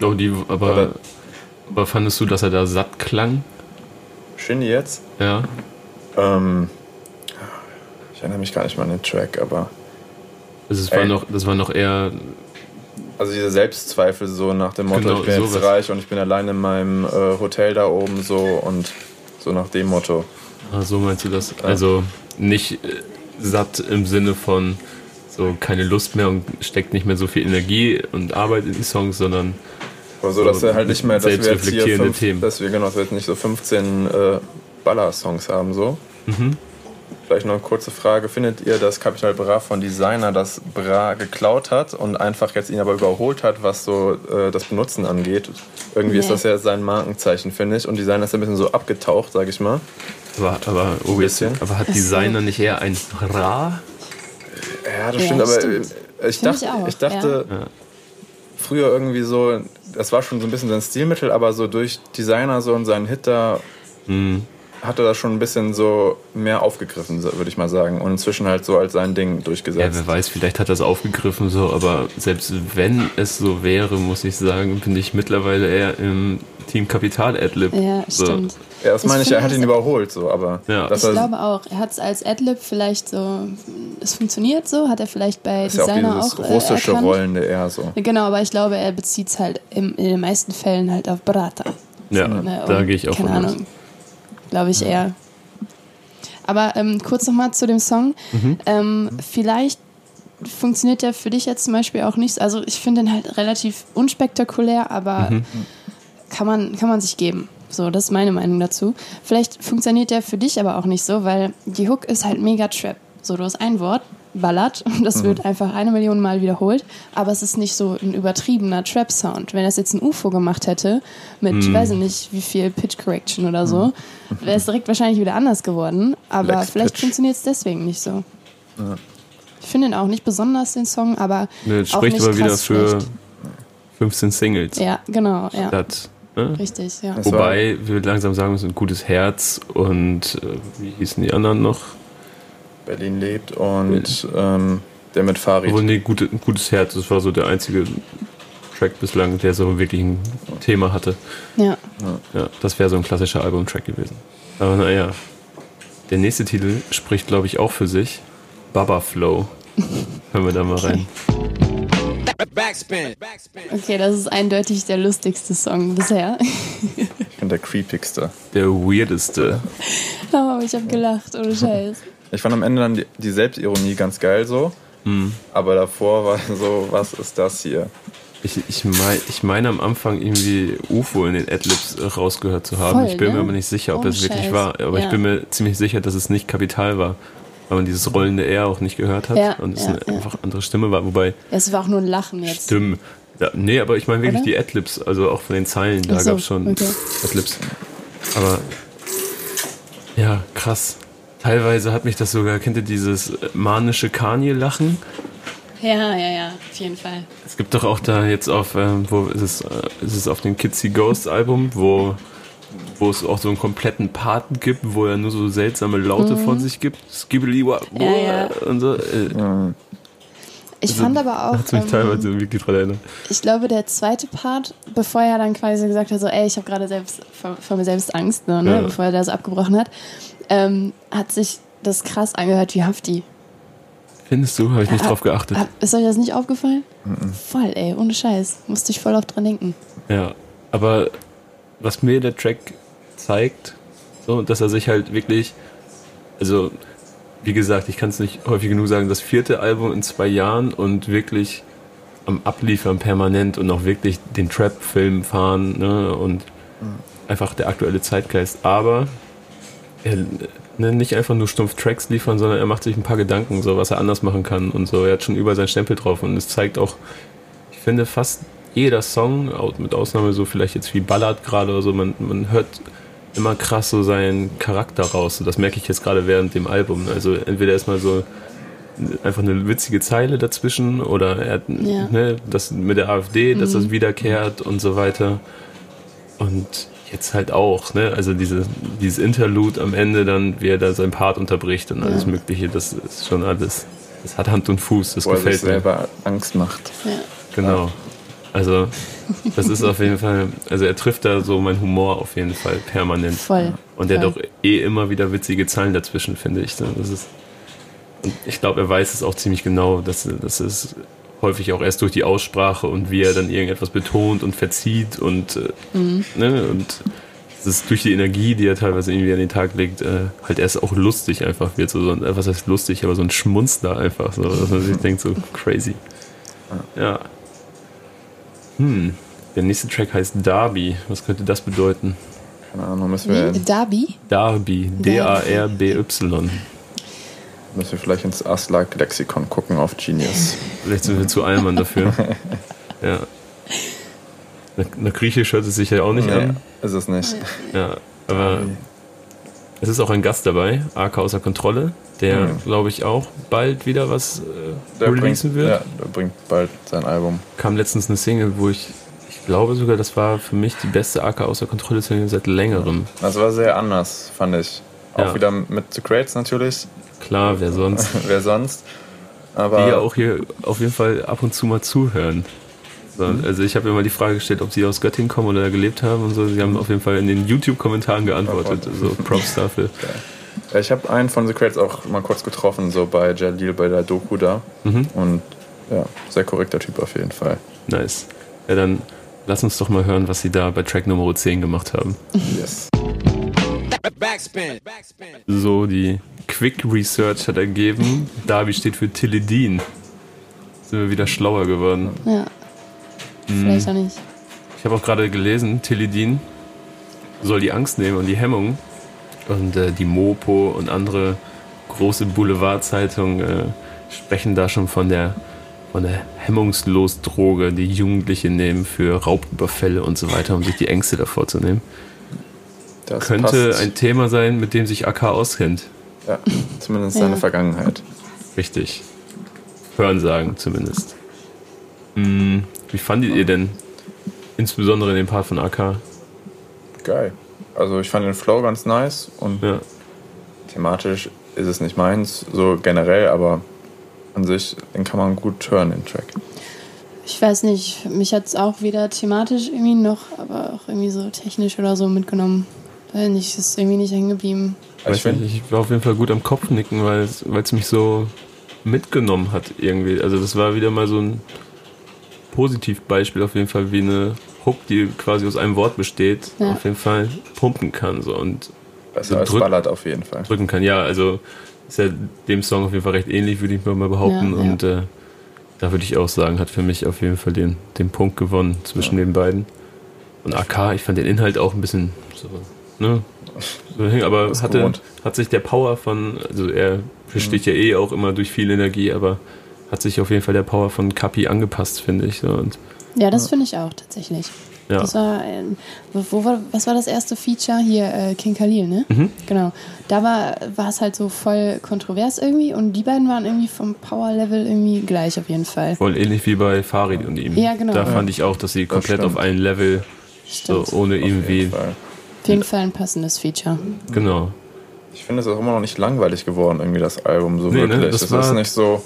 Oh, die, aber Oder, Aber fandest du, dass er da satt klang? Shindy jetzt? Ja. Ähm, ich erinnere mich gar nicht mal an den Track, aber... Also es war noch, das war noch eher... Also diese Selbstzweifel so nach dem Motto, genau, ich bin sowas. Jetzt reich und ich bin allein in meinem äh, Hotel da oben so und so nach dem Motto. Ach, so meinst du das? Also nicht äh, satt im Sinne von so keine Lust mehr und steckt nicht mehr so viel Energie und Arbeit in die Songs, sondern aber so, so dass wir halt nicht mehr, dass wir jetzt hier fünf, Themen. Dass wir, genau, dass wir jetzt nicht so fünfzehn äh, Baller-Songs haben so. Mhm. Vielleicht noch eine kurze Frage. Findet ihr, dass Capital Bra von Designer das Bra geklaut hat und einfach jetzt ihn aber überholt hat, was so äh, das Benutzen angeht? Irgendwie nee. Ist das ja sein Markenzeichen, finde ich. Und Designer ist ein bisschen so abgetaucht, sag ich mal. Aber, aber, oh, aber hat Designer nicht eher ein Bra? Ja, das ja, stimmt. Aber stimmt. Ich, dacht, ich, ich dachte ja. früher irgendwie so, das war schon so ein bisschen sein Stilmittel, aber so durch Designer so und seinen Hit da... Mhm. Hat er das schon ein bisschen so mehr aufgegriffen, würde ich mal sagen. Und inzwischen halt so als sein Ding durchgesetzt. Ja, wer weiß, vielleicht hat er es aufgegriffen so, aber selbst wenn es so wäre, muss ich sagen, bin ich mittlerweile eher im Team Capital Adlib. Ja, so. Stimmt. Ja, das ich meine ich, er hat ihn überholt, so, aber... Ja. Dass ich er glaube auch, er hat es als Adlib vielleicht so... Es funktioniert so, hat er vielleicht bei ist Designer ja auch dieses auch, russische äh, Rollende eher so. Genau, aber ich glaube, er bezieht es halt im, in den meisten Fällen halt auf Brata. Ja, so, ne, da gehe ich auch keine Ahnung. Glaube ich eher. Aber ähm, kurz nochmal zu dem Song. Mhm. Ähm, vielleicht funktioniert der für dich jetzt zum Beispiel auch nicht. Also ich finde den halt relativ unspektakulär, aber mhm. kann man, kann man sich geben. So, das ist meine Meinung dazu. Vielleicht funktioniert der für dich aber auch nicht so, weil die Hook ist halt mega Trap. So, du hast ein Wort, ballert, und das mhm. wird einfach eine Million Mal wiederholt, aber es ist nicht so ein übertriebener Trap-Sound. Wenn das jetzt ein U F O gemacht hätte, mit, mhm. weiß ich nicht, wie viel Pitch-Correction oder so, wäre es direkt wahrscheinlich wieder anders geworden, aber Lex vielleicht funktioniert es deswegen nicht so. Ja. Ich finde ihn auch nicht besonders, den Song, aber ne, auch spricht nicht aber wieder für schlecht. fünfzehn Singles. Ja, genau. Ja. Statt, ne? Richtig, ja. Das wobei, wir langsam sagen müssen, ein gutes Herz und äh, wie hießen die anderen noch? Berlin lebt und ähm, der mit Farid. Oh nee, gute, gutes Herz. Das war so der einzige Track bislang, der so wirklich ein Thema hatte. Ja. Ja, das wäre so ein klassischer Album-Track gewesen. Aber naja, der nächste Titel spricht, glaube ich, auch für sich. Baba Flow. Hören wir da mal rein. Backspin. Okay, das ist eindeutig der lustigste Song bisher. Ich bin der creepigste. Der weirdeste. Aber ich habe gelacht, ohne Scheiß. Ich fand am Ende dann die, die Selbstironie ganz geil so, mm. aber davor war so, was ist das hier? Ich, ich meine ich mein, am Anfang irgendwie U F O in den Adlibs rausgehört zu haben. Voll, ich bin ne? mir aber nicht sicher, ob oh, das Scheiß. wirklich war, aber ja. ich bin mir ziemlich sicher, dass es nicht Capital war, weil man dieses rollende R auch nicht gehört hat ja, und es ja, eine ja. einfach andere Stimme war, wobei... Es war auch nur ein Lachen jetzt. Stimmt. Ja, nee, aber ich meine wirklich Oder? die Adlibs, also auch von den Zeilen, da so, gab es schon okay. Adlibs. Aber ja, krass. Teilweise hat mich das sogar, kennt ihr dieses manische Kanye-Lachen? Ja, ja, ja, auf jeden Fall. Es gibt doch auch da jetzt auf, ähm, wo ist es, äh, ist es auf dem Kitsy Ghost Album, wo, wo es auch so einen kompletten Part gibt, wo er nur so seltsame Laute mhm. von sich gibt. Skibbliwa, ja, ja. und so. Äh, ja. Ich also, fand aber auch, mich teilweise ähm, wirklich dran erinnert. Ich glaube, der zweite Part, bevor er dann quasi gesagt hat, so, ey, ich habe gerade selbst vor, vor mir selbst Angst, ne, ja. bevor er das abgebrochen hat, ähm, hat sich das krass angehört wie Hafti. Findest du? Habe ich nicht hab, drauf geachtet. Hab, ist euch das nicht aufgefallen? Mm-mm. Voll, ey, ohne Scheiß. Musste ich voll oft dran denken. Ja, aber was mir der Track zeigt, so, dass er sich halt wirklich, also... Wie gesagt, ich kann es nicht häufig genug sagen, das vierte Album in zwei Jahren und wirklich am Abliefern permanent und auch wirklich den Trap-Film fahren, ne, und mhm. einfach der aktuelle Zeitgeist. Aber er, ne, nicht einfach nur stumpf Tracks liefern, sondern er macht sich ein paar Gedanken, so was er anders machen kann und so. Er hat schon überall seinen Stempel drauf und es zeigt auch, ich finde, fast jeder Song, mit Ausnahme so vielleicht jetzt wie Ballard gerade oder so, man, man hört... immer krass so seinen Charakter raus. Das merke ich jetzt gerade während dem Album. Also entweder erstmal so einfach eine witzige Zeile dazwischen oder er hat, ja. ne, das mit der AfD, mhm. dass das wiederkehrt und so weiter. Und jetzt halt auch, ne, also diese, dieses Interlude am Ende dann, wie er da seinen Part unterbricht und alles ja. Mögliche, das ist schon alles, das hat Hand und Fuß, das Boah, gefällt mir. Weil es selber Angst macht. Ja. Genau. Also das ist auf jeden Fall, also er trifft da so meinen Humor auf jeden Fall permanent. Voll. Und er hat auch eh immer wieder witzige Zahlen dazwischen, finde ich. Das ist, und ich glaube, er weiß es auch ziemlich genau, dass das ist häufig auch erst durch die Aussprache und wie er dann irgendetwas betont und verzieht und, mhm. ne, und es ist durch die Energie, die er teilweise irgendwie an den Tag legt, äh, halt erst auch lustig einfach wird. So, so, was heißt lustig, aber so ein Schmunzler einfach, so, dass man sich denkt, so crazy. Ja. Hm, der nächste Track heißt Darby. Was könnte das bedeuten? Keine Ahnung, müssen wir... Darby? Darby, D A R B Y. Müssen wir vielleicht ins Aslak-Lexikon gucken auf Genius. Vielleicht sind wir zu Allmann dafür. Ja. Na, griechisch hört es sich ja auch nicht nee, an. Ist es nicht. Ja, aber es ist auch ein Gast dabei, A K Außer Kontrolle, der, mhm. glaube ich, auch bald wieder was äh, releasen wird. Ja, der bringt bald sein Album. Kam letztens eine Single, wo ich, ich glaube sogar, das war für mich die beste A K Außer Kontrolle-Single seit längerem. Das war sehr anders, fand ich. Auch ja. wieder mit The Crates natürlich. Klar, wer sonst. wer sonst. Aber die ja auch hier auf jeden Fall ab und zu mal zuhören. Also ich habe immer die Frage gestellt, ob sie aus Göttingen kommen oder da gelebt haben und so. Sie haben auf jeden Fall in den YouTube-Kommentaren geantwortet. Also Props dafür. Okay. Ich habe einen von The Crates auch mal kurz getroffen, so bei Jalil, bei der Doku da. Mhm. Und ja, sehr korrekter Typ auf jeden Fall. Nice. Ja, dann lass uns doch mal hören, was sie da bei Track Nummer zehn gemacht haben. Yes. Backspin. So, die Quick Research hat ergeben, Darby steht für Tilidin. Sind wir wieder schlauer geworden. Ja. Vielleicht auch nicht. Ich habe auch gerade gelesen, Tilidin soll die Angst nehmen und die Hemmung. Und äh, die Mopo und andere große Boulevardzeitungen äh, sprechen da schon von der, von der Hemmungslos-Droge, die Jugendliche nehmen für Raubüberfälle und so weiter, um sich die Ängste davor zu nehmen. Das könnte passt. Ein Thema sein, mit dem sich A K auskennt. Ja, zumindest seine ja. Vergangenheit. Richtig. Hörensagen zumindest. Mhm. Wie fandet ihr denn insbesondere den Part von A K? Geil. Also ich fand den Flow ganz nice und ja. thematisch ist es nicht meins, so generell, aber an sich, den kann man gut hören, den Track. Ich weiß nicht, mich hat es auch weder thematisch irgendwie noch, aber auch irgendwie so technisch oder so mitgenommen. Weil nicht, ist irgendwie nicht hängen geblieben. Also ich, find, ich war auf jeden Fall gut am Kopfnicken, weil es mich so mitgenommen hat irgendwie. Also das war wieder mal so ein Positivbeispiel auf jeden Fall, wie eine Hook, die quasi aus einem Wort besteht, ja. auf jeden Fall pumpen kann. So, und besser so als drück- Ballert auf jeden Fall. Drücken kann, ja. Also ist ja dem Song auf jeden Fall recht ähnlich, würde ich mal behaupten. Ja, ja. Und äh, da würde ich auch sagen, hat für mich auf jeden Fall den, den Punkt gewonnen zwischen ja. den beiden. Und A K, ich fand den Inhalt auch ein bisschen so, ne? So, aber hatte, hat sich der Power von, also er besteht mhm. ja eh auch immer durch viel Energie, aber hat sich auf jeden Fall der Power von Kapi angepasst, finde ich. Und, ja, das ja. finde ich auch tatsächlich. Ja. Das war, wo war, was war das erste Feature? Hier, äh, King Khalil, ne? Mhm. Genau. Da war es halt so voll kontrovers irgendwie und die beiden waren irgendwie vom Power-Level irgendwie gleich auf jeden Fall. Voll ähnlich wie bei Farid und ihm. Ja, genau. Da ja. fand ich auch, dass sie komplett das auf einem Level, so ohne auf irgendwie... Jeden Fall. Auf jeden Fall ein passendes Feature. Genau. Ich finde es auch immer noch nicht langweilig geworden, irgendwie das Album, so nee, wirklich. Ne? Das, das war ist nicht so...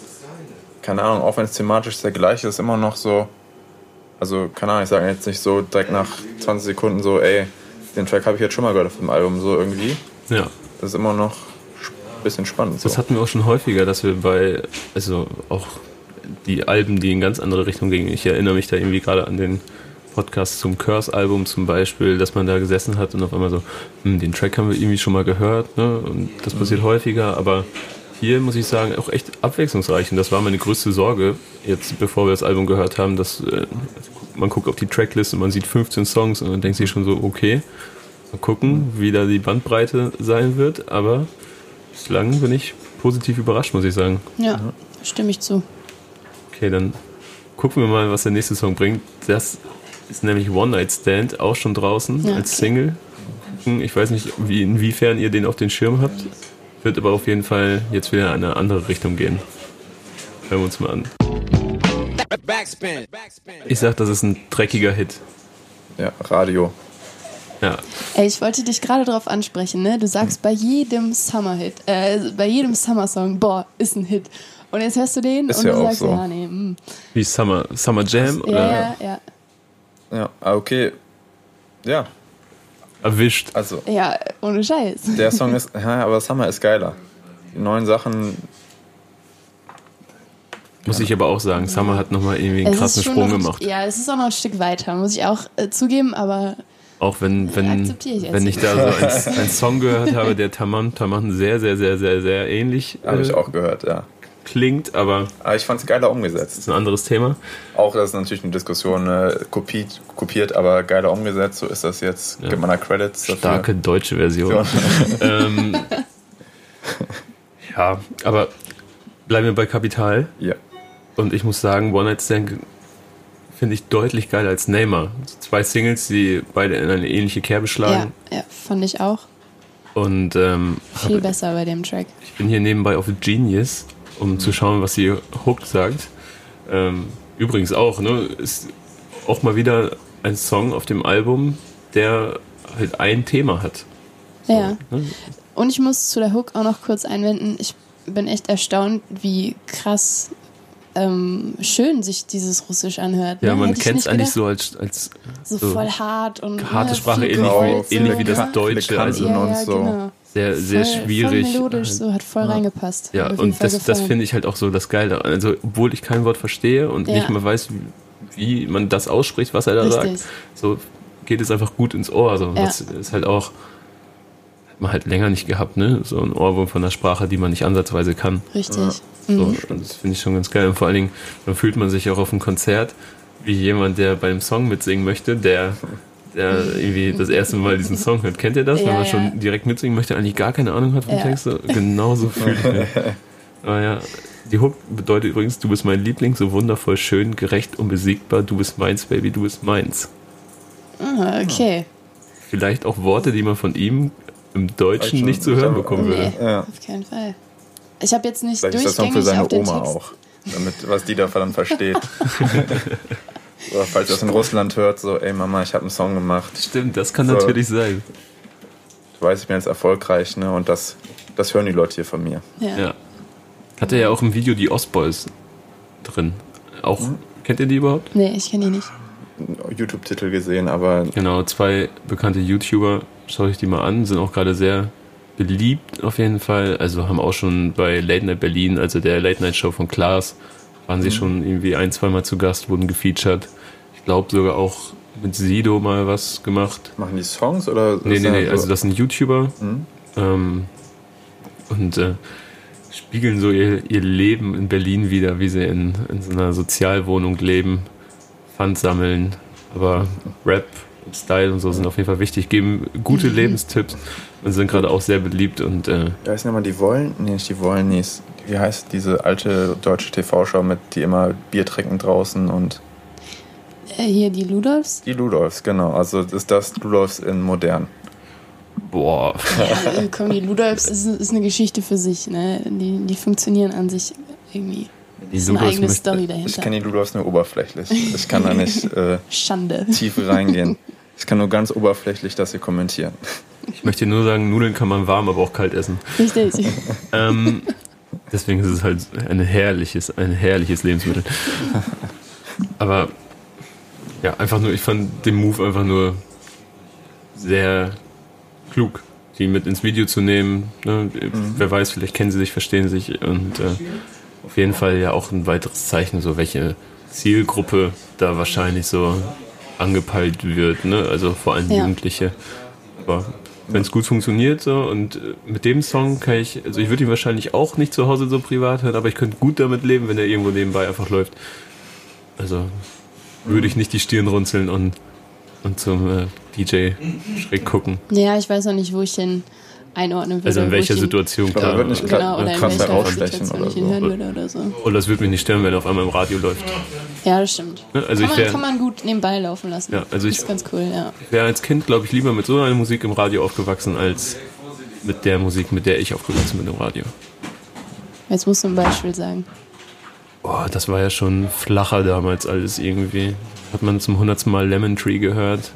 Keine Ahnung, auch wenn es thematisch der gleiche ist, immer noch so, also keine Ahnung, ich sage jetzt nicht so direkt nach zwanzig Sekunden so, ey, den Track habe ich jetzt schon mal gehört auf dem Album, so irgendwie. Ja. Das ist immer noch ein bisschen spannend. So. Das hatten wir auch schon häufiger, dass wir bei, also auch die Alben, die in ganz andere Richtung gingen, ich erinnere mich da irgendwie gerade an den Podcast zum Curse-Album zum Beispiel, dass man da gesessen hat und auf einmal so, hm, den Track haben wir irgendwie schon mal gehört, ne, und das passiert mhm. häufiger, aber... Hier muss ich sagen, auch echt abwechslungsreich. Und das war meine größte Sorge, jetzt bevor wir das Album gehört haben, dass äh, man guckt auf die Tracklist und man sieht fünfzehn Songs und dann denkt sich schon so, okay, mal gucken, wie da die Bandbreite sein wird. Aber bislang bin ich positiv überrascht, muss ich sagen. Ja, ja, stimme ich zu. Okay, dann gucken wir mal, was der nächste Song bringt. Das ist nämlich One Night Stand, auch schon draußen ja, als okay. Single. Ich weiß nicht, wie, inwiefern ihr den auf den Schirm habt. Wird aber auf jeden Fall jetzt wieder in eine andere Richtung gehen. Hören wir uns mal an. Ich sag, das ist ein dreckiger Hit. Ja, Radio. Ja. Ey, ich wollte dich gerade drauf ansprechen, ne? Du sagst bei jedem Summer-Hit, äh, bei jedem Summer-Song, boah, ist ein Hit. Und jetzt hörst du den ist und ja du sagst, so. ja, nee. Mh. Wie Summer, Summer Jam? Oder? Ja, ja, ja. Ja, okay. Ja. Erwischt. Also. Ja, ohne Scheiß. Der Song ist, ja, aber Summer ist geiler. Die neuen Sachen. Muss ich aber auch sagen, Summer hat nochmal irgendwie einen es krassen Sprung noch, gemacht. Ja, es ist auch noch ein Stück weiter, muss ich auch äh, zugeben, aber auch wenn, wenn, ich, wenn ich da so einen, einen Song gehört habe, der Taman Taman sehr, sehr, sehr, sehr, sehr ähnlich äh, habe ich auch gehört, ja. Klingt, aber... Aber ich fand es geiler umgesetzt. Ist ein anderes Thema. Auch das ist natürlich eine Diskussion, äh, kopiert, kopiert, aber geiler umgesetzt, so ist das jetzt. Ja. Gibt man da Credits dafür. Starke deutsche Version. ähm, ja, aber bleiben wir bei Capital. Ja. Und ich muss sagen, One Night Stand finde ich deutlich geiler als Neymar. Also zwei Singles, die beide in eine ähnliche Kerbe schlagen. Ja, ja, fand ich auch. Und ähm, viel hab, besser bei dem Track. Ich bin hier nebenbei auf Genius, um mhm. zu schauen, was die Hook sagt. Ähm, übrigens auch, ne, ist auch mal wieder ein Song auf dem Album, der halt ein Thema hat. So, ja. Ne? Und ich muss zu der Hook auch noch kurz einwenden. Ich bin echt erstaunt, wie krass ähm, schön sich dieses Russisch anhört. Ja, ne? Man kennt es eigentlich so als, als so, so voll hart und harte ja, Sprache, ähnlich, genau, ähnlich so, wie das ja? Deutsche. Also ja, ja, so. Genau. Sehr, sehr voll, schwierig. Voll melodisch, so, hat voll ja. reingepasst. Ja, und das, das finde ich halt auch so das Geile. Also, obwohl ich kein Wort verstehe und ja. nicht mal weiß, wie man das ausspricht, was er da Richtig. sagt, so geht es einfach gut ins Ohr. So. Ja. Das ist halt auch, hat man halt länger nicht gehabt, ne? So ein Ohrwurm von der Sprache, die man nicht ansatzweise kann. Richtig. Ja. So, mhm. und das finde ich schon ganz geil. Und vor allen Dingen, dann fühlt man sich auch auf einem Konzert wie jemand, der bei einem Song mitsingen möchte, der. der irgendwie das erste Mal diesen Song hört. Kennt ihr das? Ja, wenn man ja. schon direkt mitsingen möchte, eigentlich gar keine Ahnung hat vom ja. Text. Genauso fühle ich mich. Aber ja, die Hook bedeutet übrigens, du bist mein Liebling, so wundervoll, schön, gerecht, unbesiegbar, du bist meins, Baby, du bist meins. Okay. Vielleicht auch Worte, die man von ihm im Deutschen also, nicht zu hören bekommen nee, würde. Ja. Auf keinen Fall. Ich habe jetzt nicht Vielleicht durchgängig ist das Song für seine Oma Text. Auch. Damit, was die davon versteht. Oder falls ihr das in Russland hört, so, ey Mama, ich habe einen Song gemacht. Stimmt, das kann so, natürlich sein. Du weißt, ich bin jetzt erfolgreich, ne? Und das, das hören die Leute hier von mir. Ja. ja. Hat er ja auch im Video die Ostboys drin. Auch, mhm. kennt ihr die überhaupt? Nee, ich kenne die nicht. YouTube-Titel gesehen, aber... Genau, zwei bekannte YouTuber, schaue ich die mal an, sind auch gerade sehr beliebt auf jeden Fall. Also haben auch schon bei Late Night Berlin, also der Late Night Show von Klaas, waren sie mhm. schon irgendwie ein-, zweimal zu Gast, wurden gefeatured. Ich glaube sogar auch mit Sido mal was gemacht. Machen die Songs oder? Nee, nee, nee, so? Also das sind YouTuber mhm. ähm, und äh, spiegeln so ihr, ihr Leben in Berlin wieder, wie sie in, in so einer Sozialwohnung leben, Pfand sammeln, aber Rap, Style und so sind auf jeden Fall wichtig, geben gute mhm. Lebenstipps und sind gerade auch sehr beliebt und äh, da ist nochmal die Wollen, nee, nicht die Wollen, nee, wie heißt diese alte deutsche T V-Show mit, die immer Bier trinken draußen und... Hier, die Ludolfs? Die Ludolfs, genau. Also ist das Ludolfs in modern. Boah. Ja, komm, die Ludolfs ist, ist eine Geschichte für sich, ne? Die, die funktionieren an sich irgendwie. Die ist eine eigene möchte, Story dahinter. Ich kenne die Ludolfs nur oberflächlich. Ich kann da nicht äh, Schande. Tief reingehen. Ich kann nur ganz oberflächlich das hier kommentieren. Ich möchte nur sagen, Nudeln kann man warm, aber auch kalt essen. Richtig. ähm... Deswegen ist es halt ein herrliches, ein herrliches Lebensmittel. Aber ja, einfach nur, ich fand den Move einfach nur sehr klug, die mit ins Video zu nehmen. Ne? Mhm. Wer weiß, vielleicht kennen sie sich, verstehen sich und äh, auf jeden Fall ja auch ein weiteres Zeichen, so welche Zielgruppe da wahrscheinlich so angepeilt wird. Ne? Also vor allem ja. Jugendliche. Aber wenn es gut funktioniert so und mit dem Song kann ich, also ich würde ihn wahrscheinlich auch nicht zu Hause so privat hören, aber ich könnte gut damit leben, wenn er irgendwo nebenbei einfach läuft. Also würde ich nicht die Stirn runzeln und, und zum äh, D J schräg gucken. Ja, ich weiß noch nicht, wo ich den einordnen würde. Also in welcher Situation. Ich glaube, er wird nicht genau, oder krass herausstechen oder, so. oder so. Und das würde mich nicht stören, wenn er auf einmal im Radio läuft. Ja, das stimmt. Also kann, man, wär, kann man gut nebenbei laufen lassen. Ja, also das ist ich, ganz cool, ja. Ich wäre als Kind, glaube ich, lieber mit so einer Musik im Radio aufgewachsen, als mit der Musik, mit der ich aufgewachsen bin im Radio. Jetzt musst du ein Beispiel sagen. Boah, das war ja schon flacher damals alles irgendwie. Hat man zum hundertsten Mal Lemon Tree gehört.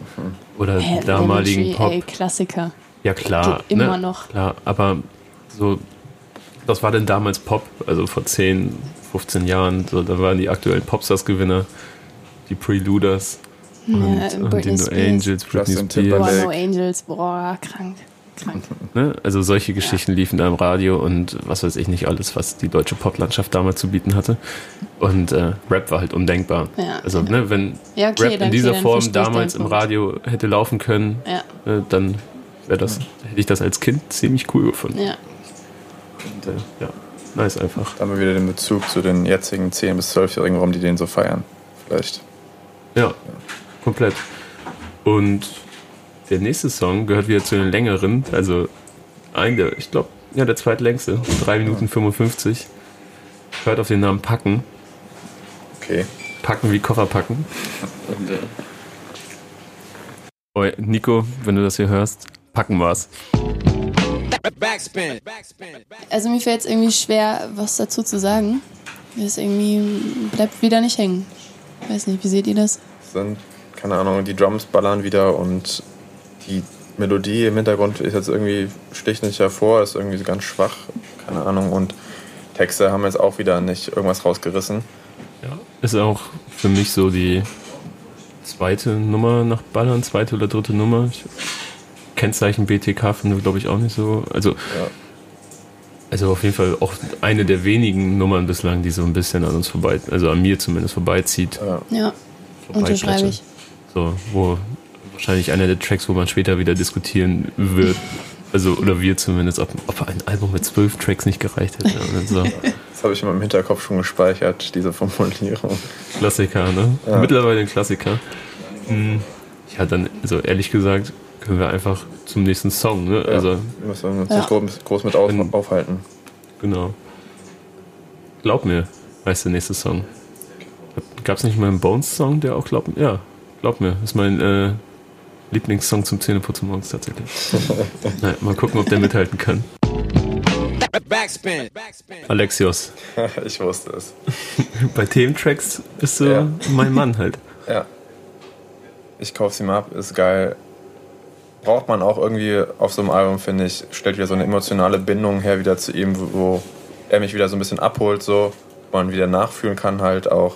Oder hey, damaligen Lemon Tree, Pop. Ey, Klassiker. Ja, klar. Geht immer ne? noch. Klar, aber so, was war denn damals Pop? Also vor zehn, fünfzehn Jahren, so, da waren die aktuellen Popstars-Gewinner, die Preluders, und, ja, und den No Angels, Britney Spears. Boah, No Angels, boah, krank, krank. Ne? Also solche Geschichten ja. liefen da im Radio und was weiß ich nicht alles, was die deutsche Poplandschaft damals zu bieten hatte. Und äh, Rap war halt undenkbar. Ja, also genau. ne, wenn ja, okay, Rap in dieser okay, Form damals im Radio hätte laufen können, ja. äh, dann wäre das, hätte ich das als Kind ziemlich cool gefunden. Ja. Und, äh, ja. Nice einfach. Da haben wir wieder den Bezug zu den jetzigen zehn- bis zwölfjährigen, warum die den so feiern. Vielleicht. Ja, ja, komplett. Und der nächste Song gehört wieder zu den längeren, also eigentlich, ich glaube, ja, der zweitlängste, drei Minuten fünfundfünfzig. Hört auf den Namen Packen. Okay. Packen wie Koffer packen. Und, äh, oh, Nico, wenn du das hier hörst, packen war's. Backspin. Also mir fällt es irgendwie schwer, was dazu zu sagen. Das irgendwie bleibt wieder nicht hängen. Ich weiß nicht, wie seht ihr das? Sind, keine Ahnung, die Drums ballern wieder und die Melodie im Hintergrund ist jetzt irgendwie, sticht nicht hervor, ist irgendwie ganz schwach, keine Ahnung. Und Texte haben jetzt auch wieder nicht irgendwas rausgerissen. Ja, ist auch für mich so die zweite Nummer nach Ballern, zweite oder dritte Nummer. Ich Kennzeichen B T K finden wir, glaube ich, auch nicht so. Also, ja. also auf jeden Fall auch eine der wenigen Nummern bislang, die so ein bisschen an uns vorbei, also an mir zumindest vorbeizieht. Ja, ja. Unterschreibe ich. So, wo wahrscheinlich einer der Tracks, wo man später wieder diskutieren wird, also oder wir zumindest, ob, ob ein Album mit zwölf Tracks nicht gereicht hätte. So. Das habe ich immer im Hinterkopf schon gespeichert, diese Formulierung. Klassiker, ne? Ja. Mittlerweile ein Klassiker. Ja, dann, also ehrlich gesagt, können wir einfach zum nächsten Song, ne? Ja, also, wir müssen uns ja. nicht groß mit auf, wenn, aufhalten. Genau. Glaub mir, heißt der nächste Song. Gab's nicht mal einen Bones-Song, der auch Glaub mir? Ja, Glaub mir. Ist mein äh, Lieblingssong zum Zähneputzen morgens tatsächlich. Naja, mal gucken, ob der mithalten kann. Backspin. Backspin. Alexios. Ich wusste es. Bei Thementracks ist so ja. mein Mann halt. Ja. Ich kauf sie mal ab, ist geil. Braucht man auch irgendwie auf so einem Album, finde ich, stellt wieder so eine emotionale Bindung her wieder zu ihm, wo er mich wieder so ein bisschen abholt, so, wo man wieder nachfühlen kann halt auch,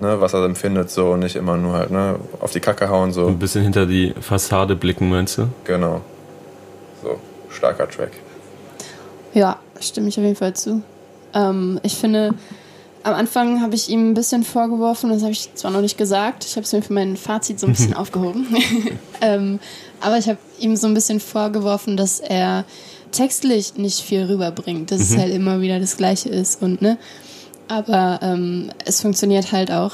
ne, was er empfindet, so, und nicht immer nur halt, ne, auf die Kacke hauen, so. Ein bisschen hinter die Fassade blicken, meinst du? Genau. So, starker Track. Ja, stimme ich auf jeden Fall zu. Ähm, ich finde, am Anfang habe ich ihm ein bisschen vorgeworfen, das habe ich zwar noch nicht gesagt, ich habe es mir für mein Fazit so ein bisschen aufgehoben, ähm, aber ich habe ihm so ein bisschen vorgeworfen, dass er textlich nicht viel rüberbringt, dass mhm. es halt immer wieder das Gleiche ist und ne, aber ähm, es funktioniert halt auch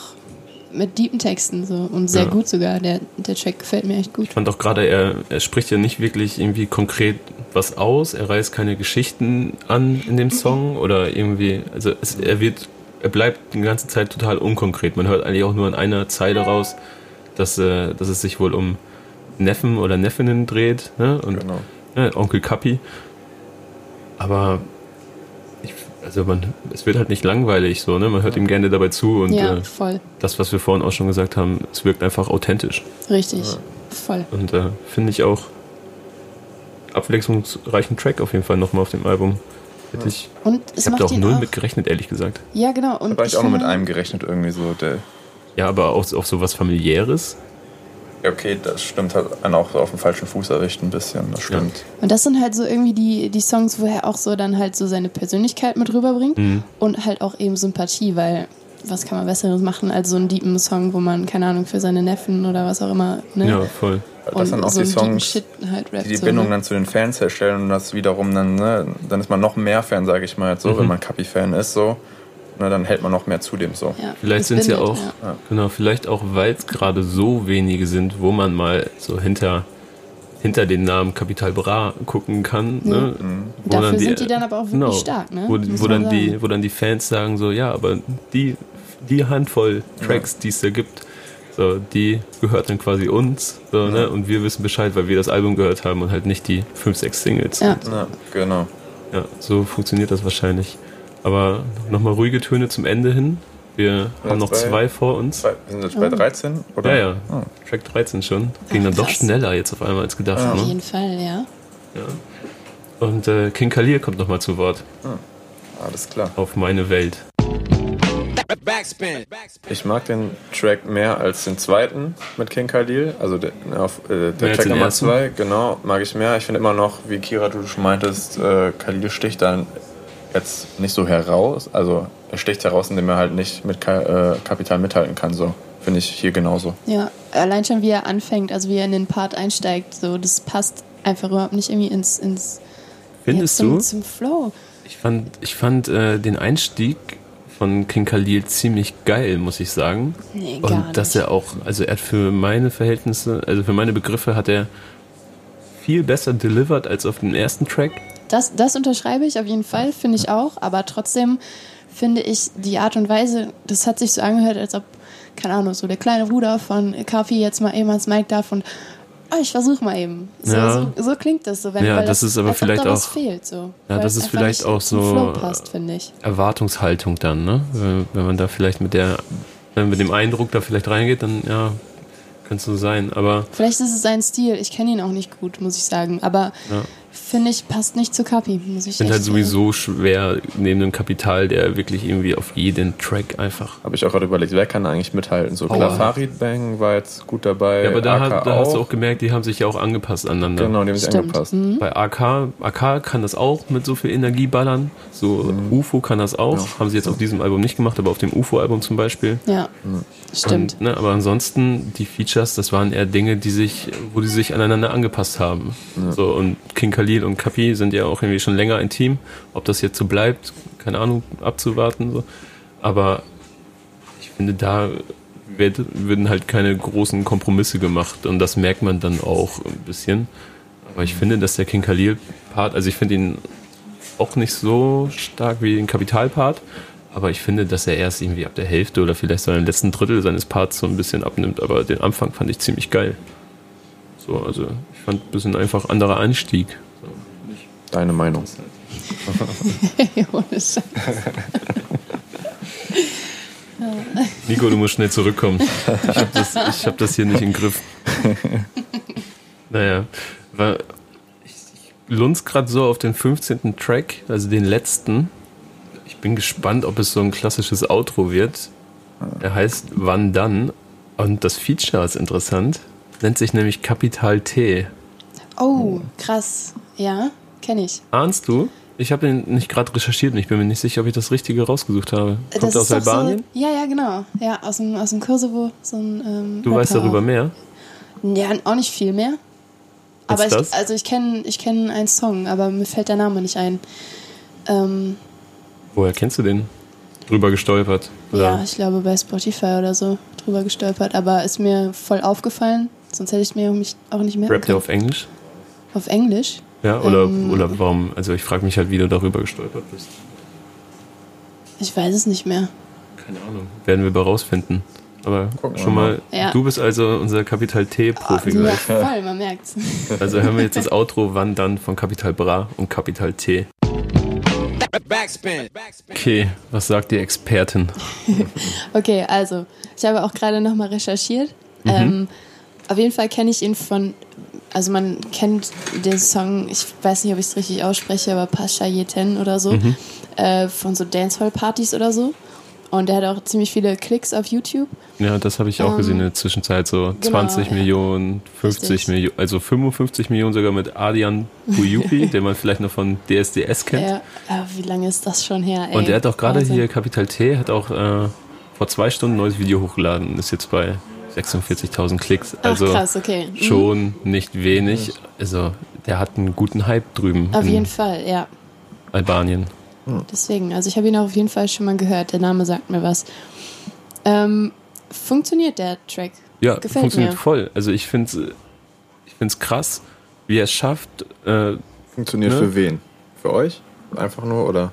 mit deepen Texten so und sehr ja. gut sogar, der, der Track gefällt mir echt gut. Ich fand auch gerade, er, er spricht ja nicht wirklich irgendwie konkret was aus, er reißt keine Geschichten an in dem Song oder irgendwie, also es, er wird Er bleibt die ganze Zeit total unkonkret. Man hört eigentlich auch nur an einer Zeile raus, dass, äh, dass es sich wohl um Neffen oder Neffinnen dreht. Ne? Und genau. ne, Onkel Kappi. Aber ich, also man, es wird halt nicht langweilig. So, ne? Man hört ihm gerne dabei zu. Und ja, äh, voll. Das, was wir vorhin auch schon gesagt haben, es wirkt einfach authentisch. Richtig, ja. voll. Und äh, finde ich auch abwechslungsreichen Track auf jeden Fall nochmal auf dem Album. Ich, ich habe da auch null auch. mit gerechnet, ehrlich gesagt. Ja, genau. Und da war ich, ich auch nur mit einem gerechnet, irgendwie so. Der ja, aber auch, auch so was Familiäres. Ja, okay, das stimmt, hat einen auch so auf dem falschen Fuß erwischt ein bisschen, das stimmt. Ja. Und das sind halt so irgendwie die, die Songs, wo er auch so dann halt so seine Persönlichkeit mit rüberbringt mhm. und halt auch eben Sympathie, weil was kann man Besseres machen als so einen deepen Song, wo man, keine Ahnung, für seine Neffen oder was auch immer, ne? Ja, voll. Und das sind auch so die Songs, halt rappt, die die Bindung so, ne? dann zu den Fans herstellen und das wiederum dann, ne, dann ist man noch mehr Fan, sage ich mal jetzt so, mhm. wenn man Kappi-Fan ist, so, ne, dann hält man noch mehr zu dem so. Ja, vielleicht sind es ja auch, ja. genau, vielleicht auch, weil es gerade so wenige sind, wo man mal so hinter, hinter den Namen Capital Bra gucken kann. Mhm. Ne? Mhm. Wo Dafür dann die, sind die dann aber auch wirklich genau, stark, ne? Wo, wo, dann die, wo dann die Fans sagen so, ja, aber die, die Handvoll Tracks, ja. die es da gibt, so, die gehört dann quasi uns so, ja. ne? und wir wissen Bescheid, weil wir das Album gehört haben und halt nicht die fünf, sechs Singles. Ja, ja genau. Ja, so funktioniert das wahrscheinlich. Aber nochmal ruhige Töne zum Ende hin. Wir ja, haben noch zwei, zwei vor uns. Zwei, sind wir jetzt bei dreizehn? Oder? Ja, ja. Oh. Track dreizehn schon. Ging Ach, dann doch schneller jetzt auf einmal als gedacht. Ja. Ne? Auf jeden Fall, ja. ja. Und äh, King Khalil kommt nochmal zu Wort. Ja. Alles klar. Auf meine Welt. Ich mag den Track mehr als den zweiten mit King Khalil, also der, auf, äh, der Track Nummer zwei, genau, mag ich mehr. Ich finde immer noch, wie Kira, du schon meintest, äh, Khalil sticht dann jetzt nicht so heraus, also er sticht heraus, indem er halt nicht mit Ka- äh, Kapital mithalten kann, so. Finde ich hier genauso. Ja, allein schon wie er anfängt, also wie er in den Part einsteigt, so, das passt einfach überhaupt nicht irgendwie ins, ins Findest ja, zum, du? Zum Flow. Ich fand, ich fand äh, den Einstieg von King Khalil ziemlich geil, muss ich sagen. Nee, gar nicht. Und dass er auch, also er hat für meine Verhältnisse, also für meine Begriffe hat er viel besser delivered als auf dem ersten Track. Das, das unterschreibe ich auf jeden Fall, finde ich auch, aber trotzdem finde ich die Art und Weise, das hat sich so angehört, als ob, keine Ahnung, so der kleine Bruder von Kaffee jetzt mal eben ans Mike darf und oh, ich versuche mal eben. So, ja. so, so klingt das so, wenn ja, das, das ist aber vielleicht da auch, fehlt, so. Ja, das ist vielleicht auch so passt, Erwartungshaltung dann, ne? Wenn, wenn man da vielleicht mit der, wenn man mit dem Eindruck da vielleicht reingeht, dann ja, könnte es so sein, aber... Vielleicht ist es sein Stil, ich kenne ihn auch nicht gut, muss ich sagen, aber ja. finde ich, passt nicht zu Kapi, muss ich sagen. Ich finde halt sowieso schwer, neben dem Kapital, der wirklich irgendwie auf jeden Track einfach... Habe ich auch gerade überlegt, wer kann eigentlich mithalten? So, klar, Farid Bang war jetzt gut dabei, ja, aber da, hat, da hast du auch gemerkt, die haben sich ja auch angepasst aneinander. Genau, die haben sich Stimmt. angepasst. Mhm. Bei A K, A K kann das auch mit so viel Energie ballern, so mhm. U F O kann das auch, ja. haben sie jetzt auf diesem Album nicht gemacht, aber auf dem U F O-Album zum Beispiel. Ja, mhm. stimmt. Und, ne, aber ansonsten, die Features, das waren eher Dinge, die sich, wo die sich aneinander angepasst haben. Ja. So, und King Khalil und Kapi sind ja auch irgendwie schon länger ein Team. Ob das jetzt so bleibt, keine Ahnung, abzuwarten. So. Aber ich finde, da wird, werden halt keine großen Kompromisse gemacht. Und das merkt man dann auch ein bisschen. Aber ich finde, dass der King Khalil-Part, also ich finde ihn auch nicht so stark wie den Kapital-Part, aber ich finde, dass er erst irgendwie ab der Hälfte oder vielleicht so im letzten Drittel seines Parts so ein bisschen abnimmt. Aber den Anfang fand ich ziemlich geil. So, also ich fand ein bisschen einfach anderer Anstieg. So, deine Meinung. Nico, du musst schnell zurückkommen. Ich hab das, ich hab das hier nicht im Griff. Naja, weil ich, ich lunz gerade so auf den fünfzehnten Track, also den letzten. Ich bin gespannt, ob es so ein klassisches Outro wird. Er heißt Wann dann? Und das Feature ist interessant. Nennt sich nämlich Capital T. Oh, krass. Ja, kenne ich. Ahnst du? Ich habe den nicht gerade recherchiert und ich bin mir nicht sicher, ob ich das Richtige rausgesucht habe. Kommt das aus Albanien? So, ja, ja, genau. Ja, aus dem, aus dem Kosovo. So ein, ähm, du Rapper weißt darüber auch. Mehr? Ja, auch nicht viel mehr. Was aber ich, das? Also ich kenne ich kenn einen Song, aber mir fällt der Name nicht ein. Ähm... Woher kennst du den? Drüber gestolpert? Oder? Ja, ich glaube bei Spotify oder so drüber gestolpert, aber ist mir voll aufgefallen, sonst hätte ich mir auch nicht merken Rappt ihr auf Englisch? Auf Englisch? Ja, oder, ähm, oder warum? Also ich frage mich halt, wie du darüber gestolpert bist. Ich weiß es nicht mehr. Keine Ahnung. Werden wir bei rausfinden. Aber Gucken schon mal, ja. du bist also unser Capital T-Profi oh, gleich. Ja, voll, man merkt's. Also hören wir jetzt das Outro Wann dann von Capital Bra und Capital T. Backspin. Okay, was sagt die Expertin? Okay, also, ich habe auch gerade nochmal recherchiert. Mhm. Ähm, auf jeden Fall kenne ich ihn von, also man kennt den Song, ich weiß nicht, ob ich es richtig ausspreche, aber Pasha Yeten oder so, mhm. äh, von so Dancehall-Partys oder so. Und er hat auch ziemlich viele Klicks auf YouTube. Ja, das habe ich auch ähm, gesehen in der Zwischenzeit. So genau, zwanzig ja. Millionen, fünfzig Millionen, also fünfundfünfzig Millionen sogar mit Adian Buyupi, den man vielleicht noch von D S D S kennt. Ja, aber wie lange ist das schon her, ey? Und er hat auch gerade hier, Capital T, hat auch äh, vor zwei Stunden ein neues Video hochgeladen. Ist jetzt bei sechsundvierzigtausend Klicks. Also Ach krass, okay. Mhm. Schon nicht wenig. Also der hat einen guten Hype drüben. Auf jeden Fall, ja. Albanien. Deswegen, also ich habe ihn auch auf jeden Fall schon mal gehört. Der Name sagt mir was. Ähm, funktioniert der Track? Ja, Gefällt funktioniert mir. Voll. Also ich finde ich find's krass, wie er es schafft. Äh, funktioniert ne? für wen? Für euch? Einfach nur oder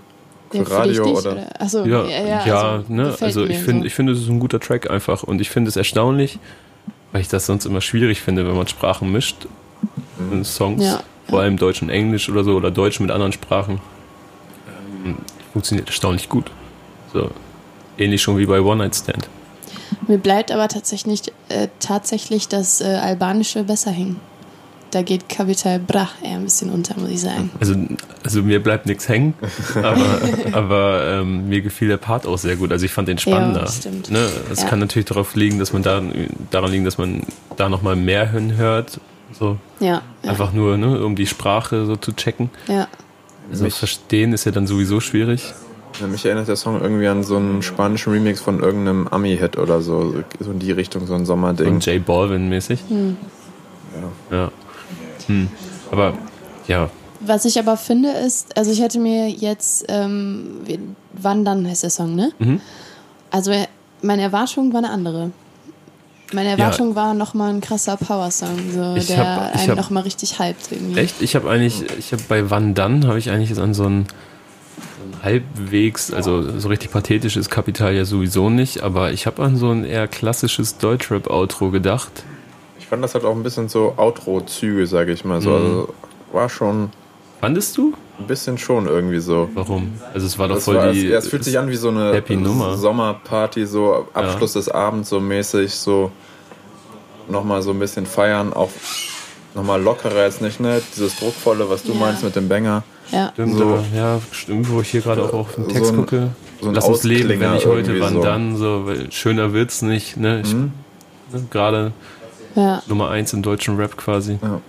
für, ja, für Radio dich nicht, oder? oder? Achso, ja, ja, ja, ja also, ne? also ich finde, so. ich finde, es ist ein guter Track einfach und ich finde es erstaunlich, weil ich das sonst immer schwierig finde, wenn man Sprachen mischt, mhm. Songs, ja. vor allem Deutsch und Englisch oder so oder Deutsch mit anderen Sprachen. Funktioniert erstaunlich gut. So. Ähnlich schon wie bei One Night Stand. Mir bleibt aber tatsächlich, äh, tatsächlich das äh, Albanische besser hängen. da geht Capital Bra eher ein bisschen unter, muss ich sagen. Also, also mir bleibt nichts hängen, aber, aber ähm, mir gefiel der Part auch sehr gut. Also ich fand den spannender. Es ne? ja. kann natürlich darauf liegen, dass man da, daran liegen, dass man da nochmal mehr hinhört. So. Ja, ja. Einfach nur, ne, um die Sprache so zu checken. Ja. Also mich verstehen ist ja dann sowieso schwierig. Ja, mich erinnert der Song irgendwie an so einen spanischen Remix von irgendeinem Ami-Hit oder so. So in die Richtung, so ein Sommerding. Und J Balvin-mäßig. Hm. Ja. ja. Hm. Aber, ja. Was ich aber finde ist, also ich hätte mir jetzt, ähm, Wandern heißt der Song, ne? Mhm. Also meine Erwartung war eine andere. Meine Erwartung ja. war nochmal ein krasser Power-Song, so, ich der hab, einen nochmal richtig hyped irgendwie. Echt? Ich habe eigentlich, ich habe bei Van Dann, habe ich eigentlich jetzt an so einen, so einen halbwegs, also so richtig pathetisch ist Capital ja sowieso nicht, aber ich habe an so ein eher klassisches Deutschrap-Outro gedacht. Ich fand, das hat auch ein bisschen so Outro-Züge, sage ich mal so. Mhm. Also war schon... Fandest du? Ein bisschen schon irgendwie so. Warum? Also es war doch das voll war, die... Es, ja, es fühlt sich an wie so eine Happy Nummer. Sommerparty, so Abschluss ja. des Abends so mäßig, so nochmal so ein bisschen feiern, auch nochmal lockerer jetzt nicht, ne? Dieses Druckvolle, was du ja. meinst mit dem Banger. Ja, stimmt, so, ja, stimmt, wo ich hier gerade auch auf den Text so ein, gucke. So ein Lass uns leben, wenn ich heute, wann so. Dann, so, weil schöner wird's nicht, ne? Mhm. ne? Gerade ja. Nummer eins im deutschen Rap quasi. Ja.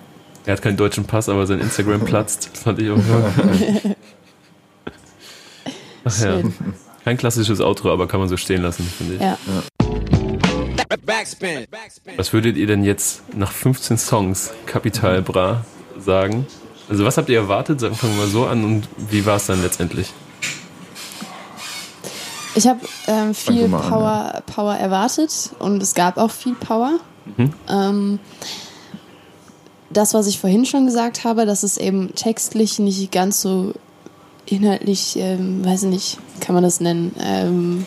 Er hat keinen deutschen Pass, aber sein Instagram platzt. Das fand ich auch cool. Ach ja. Kein klassisches Outro, aber kann man so stehen lassen, finde ich. Ja. Ja. Backspin. Was würdet ihr denn jetzt nach fünfzehn Songs Capital Bra sagen? Also was habt ihr erwartet? Sagen wir mal so an und wie war es dann letztendlich? Ich habe ähm, viel Power, an, ja. Power erwartet und es gab auch viel Power. Mhm. Ähm, Das, was ich vorhin schon gesagt habe, dass es eben textlich nicht ganz so inhaltlich, ähm, weiß nicht, kann man das nennen? Ähm,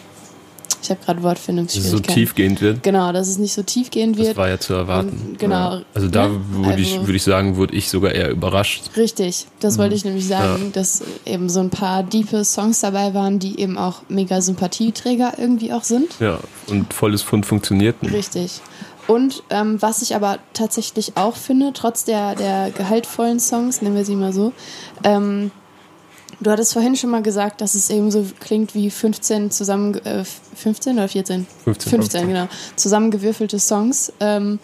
ich habe gerade Wortfindungsschwierigkeiten. Dass es so tiefgehend wird? Genau, dass es nicht so tiefgehend wird. Das war ja zu erwarten. Und, genau. Ja. Also da ne? würde also, ich, würd ich sagen, wurde ich sogar eher überrascht. Richtig, das mhm. wollte ich nämlich sagen, ja. dass eben so ein paar diepe Songs dabei waren, die eben auch mega Sympathieträger irgendwie auch sind. Ja, und volles Fund funktionierten. Richtig. Und ähm, was ich aber tatsächlich auch finde, trotz der, der gehaltvollen Songs, nennen wir sie mal so, ähm, du hattest vorhin schon mal gesagt, dass es eben so klingt wie fünfzehn zusammen, äh, fünfzehn oder vierzehn? fünfzehn, fünfzehn, fünfzehn. Genau, zusammengewürfelte Songs, ähm,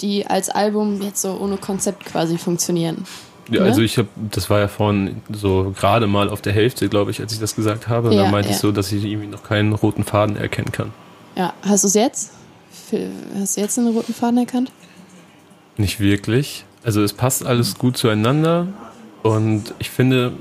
die als Album jetzt so ohne Konzept quasi funktionieren. Ja, ne? Also ich habe, das war ja vorhin so gerade mal auf der Hälfte, glaube ich, als ich das gesagt habe, und ja, da meinte ja. ich so, dass ich irgendwie noch keinen roten Faden erkennen kann. Ja, hast du es jetzt? Hast du jetzt einen roten Faden erkannt? Nicht wirklich. Also es passt alles gut zueinander und ich finde,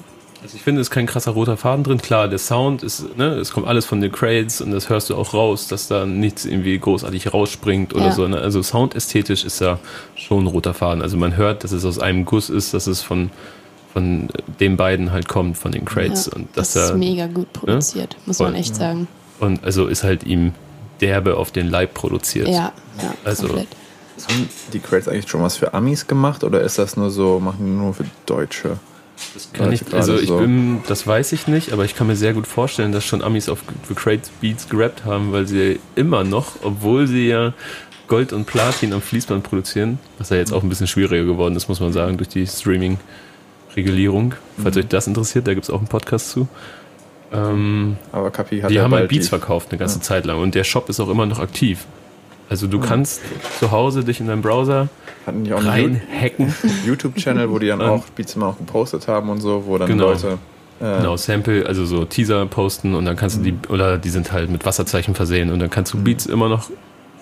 also ich finde, es ist kein krasser roter Faden drin. Klar, der Sound ist, ne, es kommt alles von The Crates und das hörst du auch raus, dass da nichts irgendwie großartig rausspringt oder ja. so. Ne? Also soundästhetisch ist da schon ein roter Faden. Also man hört, dass es aus einem Guss ist, dass es von, von den beiden halt kommt, von den Crates. Ja, und dass das ist da, mega gut produziert, ne? Muss man echt ja. sagen. Und also ist halt ihm derbe auf den Leib produziert. Ja, ja, also komplett. Haben die Crates eigentlich schon was für Amis gemacht oder ist das nur so, machen die nur für Deutsche? Das kann ich, also ich so. bin, das weiß ich nicht, aber ich kann mir sehr gut vorstellen, dass schon Amis auf The Crates Beats gerappt haben, weil sie immer noch, obwohl sie ja Gold und Platin am Fließband produzieren, was ja jetzt auch ein bisschen schwieriger geworden ist, muss man sagen, durch die Streaming-Regulierung. Falls mhm. euch das interessiert, da gibt es auch einen Podcast zu. Ähm, aber Kapi hat die ja haben halt Beats verkauft eine ganze ja. Zeit lang und der Shop ist auch immer noch aktiv. Also du ja. kannst zu Hause dich in deinem Browser reinhacken. YouTube-Channel, wo die dann auch Beats immer auch gepostet haben und so, wo dann genau. Leute... Äh, genau, Sample, also so Teaser posten und dann kannst mhm. du die, oder die sind halt mit Wasserzeichen versehen und dann kannst du mhm. Beats immer noch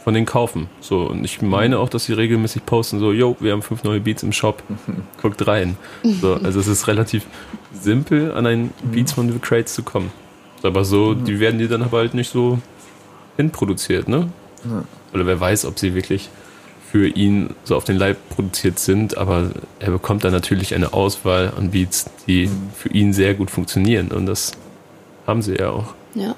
von denen kaufen. So, und ich meine auch, dass sie regelmäßig posten, so, yo, wir haben fünf neue Beats im Shop, mhm. guckt rein. So, also es ist relativ simpel, an einen Beats von The Crates zu kommen. Aber so, mhm. die werden dir dann aber halt nicht so hinproduziert, ne? Mhm. Oder wer weiß, ob sie wirklich für ihn so auf den Leib produziert sind, aber er bekommt dann natürlich eine Auswahl an Beats, die mhm. für ihn sehr gut funktionieren und das haben sie ja auch. Ja.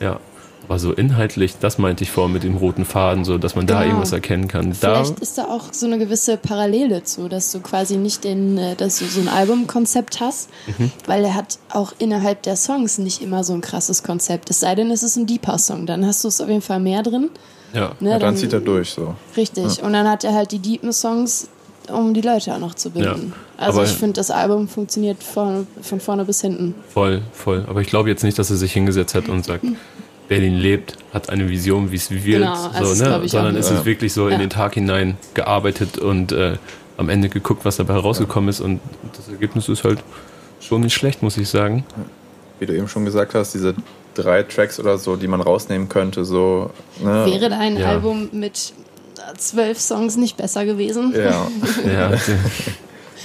Ja. Aber so inhaltlich, das meinte ich vor mit dem roten Faden, so dass man genau. da irgendwas erkennen kann. Vielleicht da ist da auch so eine gewisse Parallele zu, dass du quasi nicht den, dass du so ein Albumkonzept hast, mhm. weil er hat auch innerhalb der Songs nicht immer so ein krasses Konzept. Es sei denn, es ist ein deeper Song, dann hast du es auf jeden Fall mehr drin. Ja, ne, ja dann, dann zieht er durch so. Richtig, ja. Und dann hat er halt die deepen Songs, um die Leute auch noch zu binden. Ja, also ich finde, das Album funktioniert von, von vorne bis hinten. Voll, voll. Aber ich glaube jetzt nicht, dass er sich hingesetzt hat und sagt, Berlin lebt, hat eine Vision, wie es wird, genau, so, ne? Sondern auch, es ja. ist wirklich so ja. in den Tag hinein gearbeitet und äh, am Ende geguckt, was dabei herausgekommen ja. ist. Und das Ergebnis ist halt schon nicht schlecht, muss ich sagen. Wie du eben schon gesagt hast, diese drei Tracks oder so, die man rausnehmen könnte, so... Ne? Wäre da ein ja. Album mit... zwölf Songs nicht besser gewesen. Ja, ja.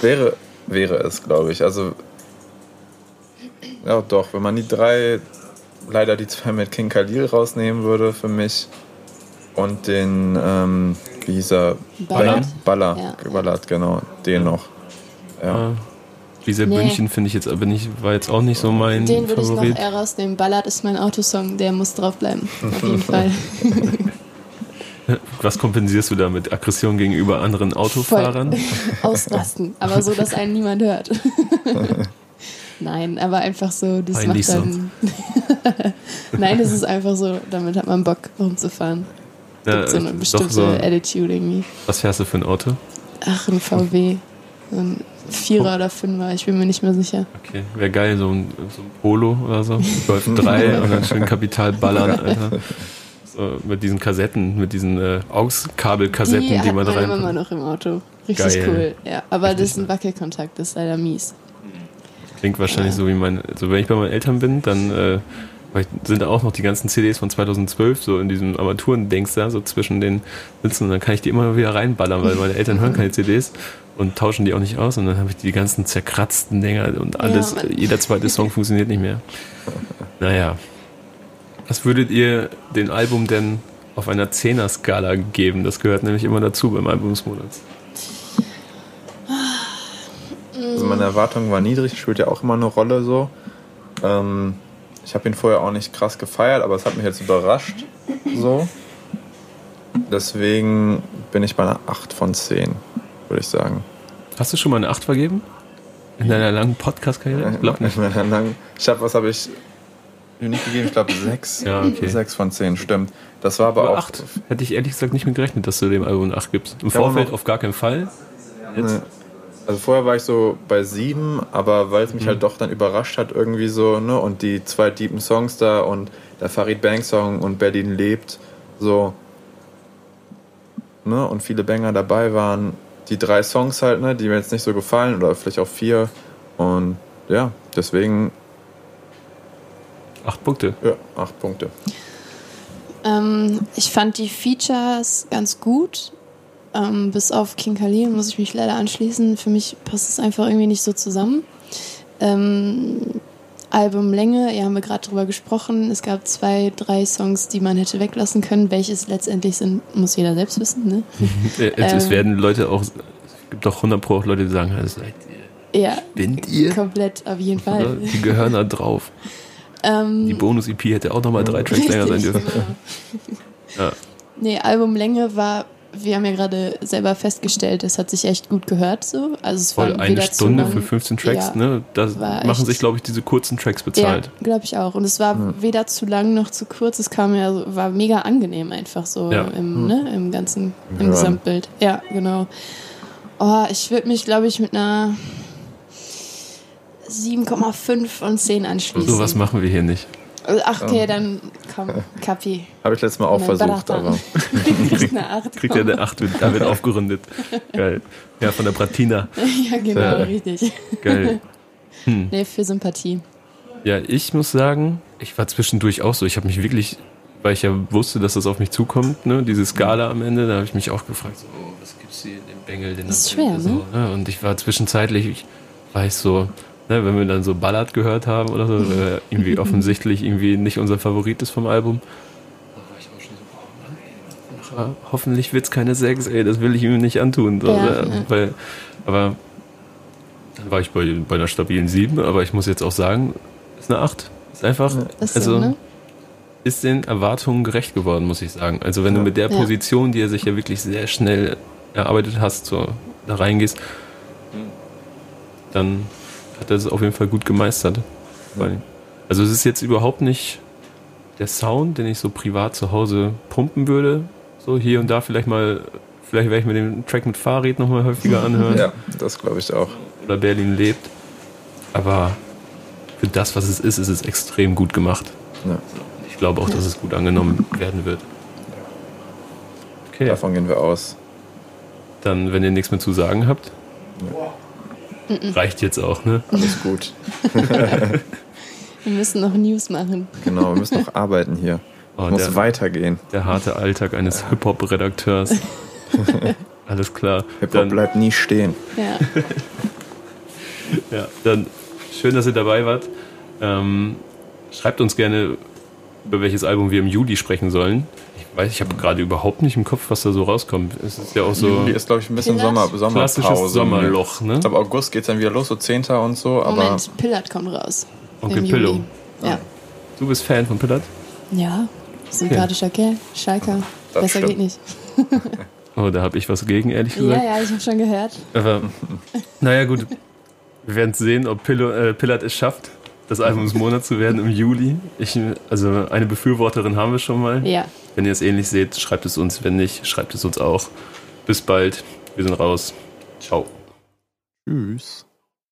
wäre, wäre es, glaube ich. Also, ja doch, wenn man die drei, leider die zwei mit King Khalil rausnehmen würde für mich und den, ähm, wie hieß er? Ballard. Ballard, ja. Ballard, genau, den noch. Ja. Giselle nee. Bündchen finde ich jetzt, aber nicht, war jetzt auch nicht so mein Favorit. Den würde ich noch eher rausnehmen. Ballard ist mein Autosong, der muss draufbleiben, auf jeden Fall. Was kompensierst du damit? Aggression gegenüber anderen Autofahrern? Voll. Ausrasten, aber so, dass einen niemand hört. Nein, aber einfach so, das ein macht dann... Nein, das ist einfach so, damit hat man Bock, rumzufahren. Es gibt ja, so eine bestimmte so Attitude irgendwie. Was fährst du für ein Auto? Ach, ein V W. So ein Vierer oh. oder Fünfer, ich bin mir nicht mehr sicher. Okay, wäre geil, so ein, so ein Polo oder so. zwölf drei und dann schön Kapital ballern, Alter. Mit diesen Kassetten, mit diesen äh, A U X-Kabelkassetten, die, die man rein... Die immer noch im Auto. Richtig geil. Cool. Ja, aber ich das ist ein Wackelkontakt, das ist leider mies. Klingt wahrscheinlich ja. so wie meine... Also wenn ich bei meinen Eltern bin, dann äh, sind da auch noch die ganzen C Ds von zweitausendzwölf so in diesem Armaturendenks da, so zwischen den Sitzen und dann kann ich die immer wieder reinballern, weil meine Eltern hören keine C Ds und tauschen die auch nicht aus und dann habe ich die ganzen zerkratzten Dinger und alles. Ja, jeder zweite Song funktioniert nicht mehr. Naja. Was würdet ihr dem Album denn auf einer Zehner-Skala geben? Das gehört nämlich immer dazu beim Album des Monats. Also meine Erwartung war niedrig, spielt ja auch immer eine Rolle so. Ähm, ich habe ihn vorher auch nicht krass gefeiert, aber es hat mich jetzt überrascht so. Deswegen bin ich bei einer acht von zehn, würde ich sagen. Hast du schon mal eine acht vergeben? In deiner langen Podcast-Karriere? Ich glaube nicht. In meiner langen, ich habe, was habe ich... Unique gegeben, ich glaube sechs. Ja, okay. sechs von zehn, stimmt. Das war aber, aber auch... acht. Hätte ich ehrlich gesagt nicht mit gerechnet, dass du dem Album acht gibst. Im Vorfeld auf gar keinen Fall. Jetzt. Ne. Also vorher war ich so bei sieben, aber weil es mich mhm. halt doch dann überrascht hat irgendwie so, ne, und die zwei deepen Songs da und der Farid Bang Song und Berlin lebt, so, ne, und viele Banger dabei waren. Die drei Songs halt, ne, die mir jetzt nicht so gefallen oder vielleicht auch vier und ja, deswegen... Acht Punkte. Ja, acht Punkte. Ähm, ich fand die Features ganz gut. Ähm, bis auf King Khalil muss ich mich leider anschließen. Für mich passt es einfach irgendwie nicht so zusammen. Ähm, Albumlänge, ja, haben wir gerade drüber gesprochen. Es gab zwei, drei Songs, die man hätte weglassen können. Welches letztendlich sind, muss jeder selbst wissen, ne? Es werden Leute auch, es gibt auch hundert Pro Leute, die sagen, das seid ihr. Ja, spinnt ihr? Komplett, auf jeden Fall. Oder? Die gehören da drauf. Die Bonus-E P hätte auch nochmal drei Tracks länger sein dürfen. Genau. Ja. Nee, Albumlänge war, wir haben ja gerade selber festgestellt, das hat sich echt gut gehört. So. Also es voll, war eine Stunde lang, für fünfzehn Tracks, ja, ne? Da machen sich, glaube ich, diese kurzen Tracks bezahlt. Ja, glaube ich auch. Und es war ja. weder zu lang noch zu kurz. Es kam ja, war mega angenehm einfach so ja. im, hm. ne? im ganzen, im ja. Gesamtbild. Ja, genau. Oh, ich würde mich, glaube ich, mit einer sieben Komma fünf von zehn anschließen. So was machen wir hier nicht. Ach, okay, dann komm, Kapi. Habe ich letztes Mal auch Nein, versucht, aber. Kriegt eine acht. Kriegt ja eine acht, da wird aufgerundet. Geil. Ja, von der Bratina. Ja, genau, ja. richtig. Geil. Hm. Nee, für Sympathie. Ja, ich muss sagen, ich war zwischendurch auch so. Ich habe mich wirklich, weil ich ja wusste, dass das auf mich zukommt, ne, diese Skala am Ende, da habe ich mich auch gefragt, so, oh, was gibt's hier in dem Bengel? Den das ist schwer, so, ne? Und ich war zwischenzeitlich, ich war ich so. Ne, wenn wir dann so Ballard gehört haben oder so, weil irgendwie offensichtlich irgendwie nicht unser Favorit ist vom Album. Da war ich auch schon so, oh nein, nachher, hoffentlich wird's keine Sex, ey, das will ich ihm nicht antun. So, ja, ne? Weil, aber dann war ich bei, bei einer stabilen sieben, aber ich muss jetzt auch sagen, ist eine acht. Ist einfach, ja, ist also so, ne? Ist den Erwartungen gerecht geworden, muss ich sagen. Also wenn ja. du mit der Position, die er sich ja wirklich sehr schnell erarbeitet hast, so da reingehst, dann hat er es auf jeden Fall gut gemeistert. Also es ist jetzt überhaupt nicht der Sound, den ich so privat zu Hause pumpen würde. So hier und da vielleicht mal Vielleicht werde ich mir den Track mit Farid nochmal häufiger anhören. Ja, das glaube ich auch. Oder Berlin lebt. Aber für das, was es ist, ist es extrem gut gemacht. Ja. Ich glaube auch, dass es gut angenommen werden wird. Okay. Davon gehen wir aus. Dann, wenn ihr nichts mehr zu sagen habt, ja. reicht jetzt auch, ne? Alles gut. Wir müssen noch News machen. Genau, wir müssen noch arbeiten hier. Oh, muss der, weitergehen. Der harte Alltag eines ja. Hip-Hop-Redakteurs. Alles klar. Hip-Hop dann, bleibt nie stehen. Ja. Ja, dann schön, dass ihr dabei wart. Ähm, schreibt uns gerne, über welches Album wir im Juli sprechen sollen. Ich weiß, ich habe gerade überhaupt nicht im Kopf, was da so rauskommt. Es ist ja auch so. Juli ist, glaube ich, ein bisschen Sommer, Sommerpause. Klassisches Sommerloch, ne? Ich glaube, August geht es dann wieder los, so zehnten und so. Aber Moment, Pillar kommt raus. Okay, Pillow. Ja. Du bist Fan von Pillar? Ja, sympathischer okay. Kerl, Schalker. Das Besser stimmt. geht nicht. Oh, da habe ich was gegen, ehrlich gesagt. Ja, ja, ich habe schon gehört. Aber, naja, gut. Wir werden sehen, ob Pillow, äh, Pillar es schafft, das Album des Monats zu werden im Juli. Ich, also eine Befürworterin haben wir schon mal. Ja. Wenn ihr es ähnlich seht, schreibt es uns. Wenn nicht, schreibt es uns auch. Bis bald. Wir sind raus. Ciao. Tschüss.